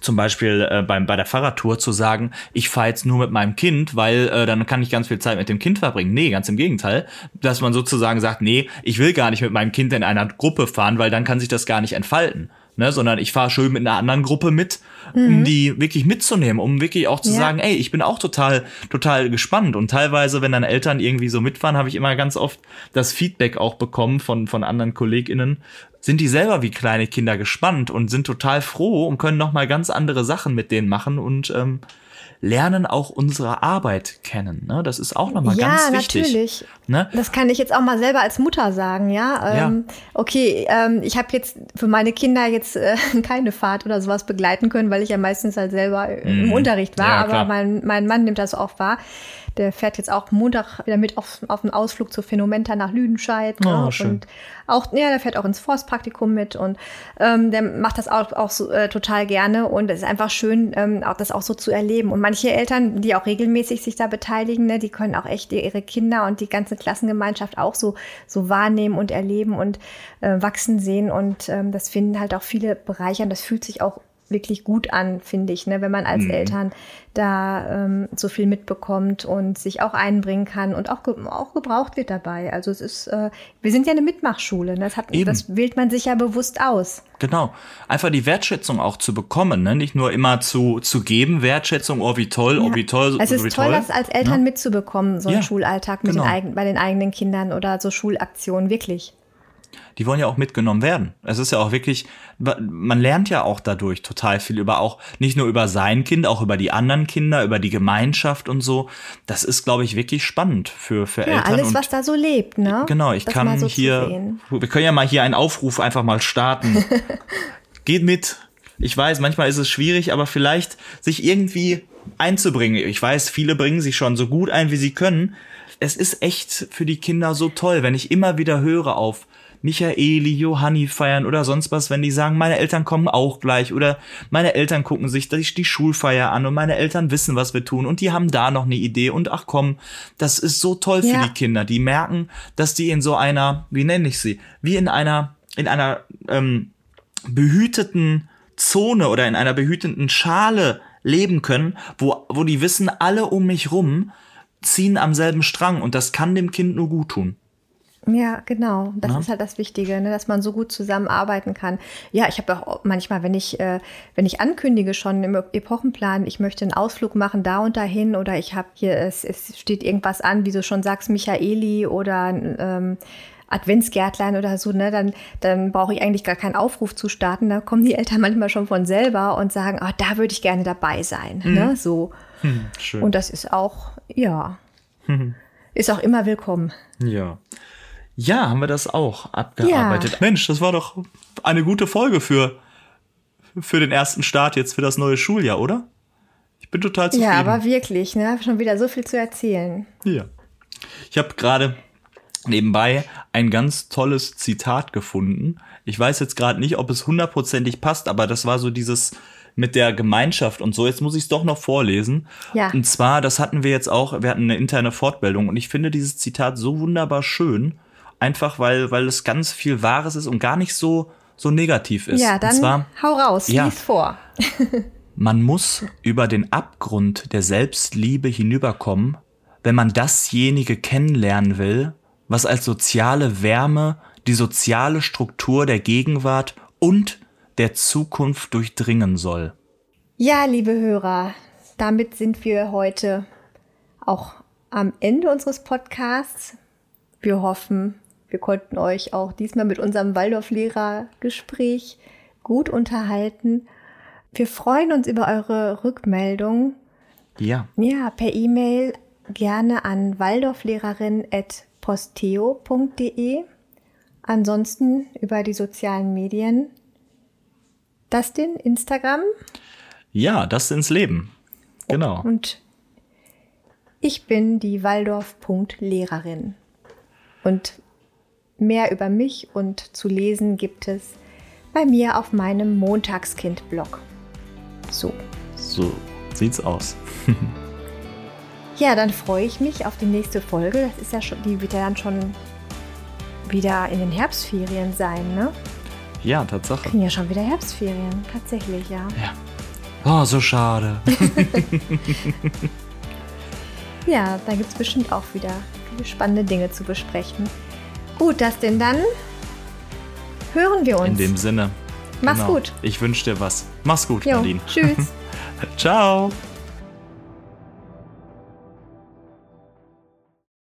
zum Beispiel bei der Fahrradtour zu sagen, ich fahre jetzt nur mit meinem Kind, weil dann kann ich ganz viel Zeit mit dem Kind verbringen. Nee, ganz im Gegenteil. Dass man sozusagen sagt, nee, ich will gar nicht mit meinem Kind in einer Gruppe fahren, weil dann kann sich das gar nicht entfalten. Ne? Sondern ich fahre schön mit einer anderen Gruppe mit, um die wirklich mitzunehmen, um wirklich auch zu sagen, ey, ich bin auch total, total gespannt. Und teilweise, wenn dann Eltern irgendwie so mitfahren, habe ich immer ganz oft das Feedback auch bekommen von anderen KollegInnen, sind die selber wie kleine Kinder gespannt und sind total froh und können nochmal ganz andere Sachen mit denen machen und lernen auch unsere Arbeit kennen. Ne? Das ist auch nochmal ganz wichtig. Ja, natürlich. Ne? Das kann ich jetzt auch mal selber als Mutter sagen, ja. Okay, ich habe jetzt für meine Kinder jetzt keine Fahrt oder sowas begleiten können, weil ich ja meistens halt selber im Unterricht war, ja, aber mein Mann nimmt das auch wahr. Der fährt jetzt auch Montag wieder mit auf einen Ausflug zur Phänomenta nach Lüdenscheid. Oh, ne? Schön. Und auch, der fährt auch ins Forstpraktikum mit und der macht das auch so, total gerne. Und es ist einfach schön, das auch so zu erleben. Und manche Eltern, die auch regelmäßig sich da beteiligen, ne, die können auch echt ihre Kinder und die ganze Klassengemeinschaft auch so wahrnehmen und erleben und wachsen sehen. Und das finden halt auch viele bereichernd. Das fühlt sich auch wirklich gut an, finde ich, ne, wenn man als Eltern da so viel mitbekommt und sich auch einbringen kann und auch gebraucht wird dabei. Also es ist, wir sind ja eine Mitmachschule, ne? Das wählt man sich ja bewusst aus. Genau, einfach die Wertschätzung auch zu bekommen, ne? Nicht nur immer zu geben, Wertschätzung, oh wie toll, oh wie toll. Es ist toll, das als Eltern mitzubekommen, so einen Schulalltag mit bei den eigenen Kindern oder so Schulaktionen, wirklich. Die wollen ja auch mitgenommen werden. Es ist ja auch wirklich, man lernt ja auch dadurch total viel nicht nur über sein Kind, auch über die anderen Kinder, über die Gemeinschaft und so. Das ist, glaube ich, wirklich spannend für Eltern. Alles, was da so lebt, ne? Genau, ich kann so wir können ja mal hier einen Aufruf einfach mal starten. Geht mit. Ich weiß, manchmal ist es schwierig, aber vielleicht sich irgendwie einzubringen. Ich weiß, viele bringen sich schon so gut ein, wie sie können. Es ist echt für die Kinder so toll, wenn ich immer wieder höre auf Michaeli, Johanni feiern oder sonst was, wenn die sagen, meine Eltern kommen auch gleich oder meine Eltern gucken sich die Schulfeier an und meine Eltern wissen, was wir tun und die haben da noch eine Idee und ach komm, das ist so toll für die Kinder. Die merken, dass die in so einer, wie nenne ich sie, wie in einer behüteten Zone oder in einer behüteten Schale leben können, wo die wissen, alle um mich rum ziehen am selben Strang und das kann dem Kind nur gut tun. Ja, genau. Das ist halt das Wichtige, ne? Dass man so gut zusammenarbeiten kann. Ja, ich habe auch manchmal, wenn ich ankündige schon im Epochenplan, ich möchte einen Ausflug machen da und dahin oder ich habe hier, es steht irgendwas an, wie du schon sagst, Michaeli oder Adventsgärtlein oder so, ne, dann brauche ich eigentlich gar keinen Aufruf zu starten. Da kommen die Eltern manchmal schon von selber und sagen, oh, da würde ich gerne dabei sein. Mhm. Ne? So. Schön. Und das ist auch, ist auch immer willkommen. Ja. Ja, haben wir das auch abgearbeitet. Ja. Mensch, das war doch eine gute Folge für den ersten Start jetzt für das neue Schuljahr, oder? Ich bin total zufrieden. Ja, aber wirklich, ne? Schon wieder so viel zu erzählen. Ja. Ich habe gerade nebenbei ein ganz tolles Zitat gefunden. Ich weiß jetzt gerade nicht, ob es 100% passt, aber das war so dieses mit der Gemeinschaft und so. Jetzt muss ich es doch noch vorlesen. Ja. Und zwar, das hatten wir jetzt auch, wir hatten eine interne Fortbildung und ich finde dieses Zitat so wunderbar schön. Einfach, weil es ganz viel Wahres ist und gar nicht so negativ ist. Ja, dann und zwar, hau raus, lies vor. Man muss über den Abgrund der Selbstliebe hinüberkommen, wenn man dasjenige kennenlernen will, was als soziale Wärme die soziale Struktur der Gegenwart und der Zukunft durchdringen soll. Ja, liebe Hörer, damit sind wir heute auch am Ende unseres Podcasts. Wir hoffen, Wir konnten euch auch diesmal mit unserem Waldorf-Lehrer-Gespräch gut unterhalten. Wir freuen uns über eure Rückmeldung. Ja. Ja, per E-Mail gerne an waldorflehrerin@posteo.de. Ansonsten über die sozialen Medien. Dustin, Instagram? Ja, Dustin ins Leben. Genau. Und ich bin die waldorf.lehrerin. Und mehr über mich und zu lesen gibt es bei mir auf meinem Montagskind-Blog. So sieht's aus. Ja, dann freue ich mich auf die nächste Folge. Das ist ja schon, die wird ja dann schon wieder in den Herbstferien sein, ne? Ja, Tatsache. Kriegen ja schon wieder Herbstferien, tatsächlich, ja. Ja. Oh, so schade. Ja, da gibt es bestimmt auch wieder viele spannende Dinge zu besprechen. Gut, Dustin, dann hören wir uns. In dem Sinne. Mach's gut. Ich wünsche dir was. Mach's gut, Nadine. Tschüss. Ciao.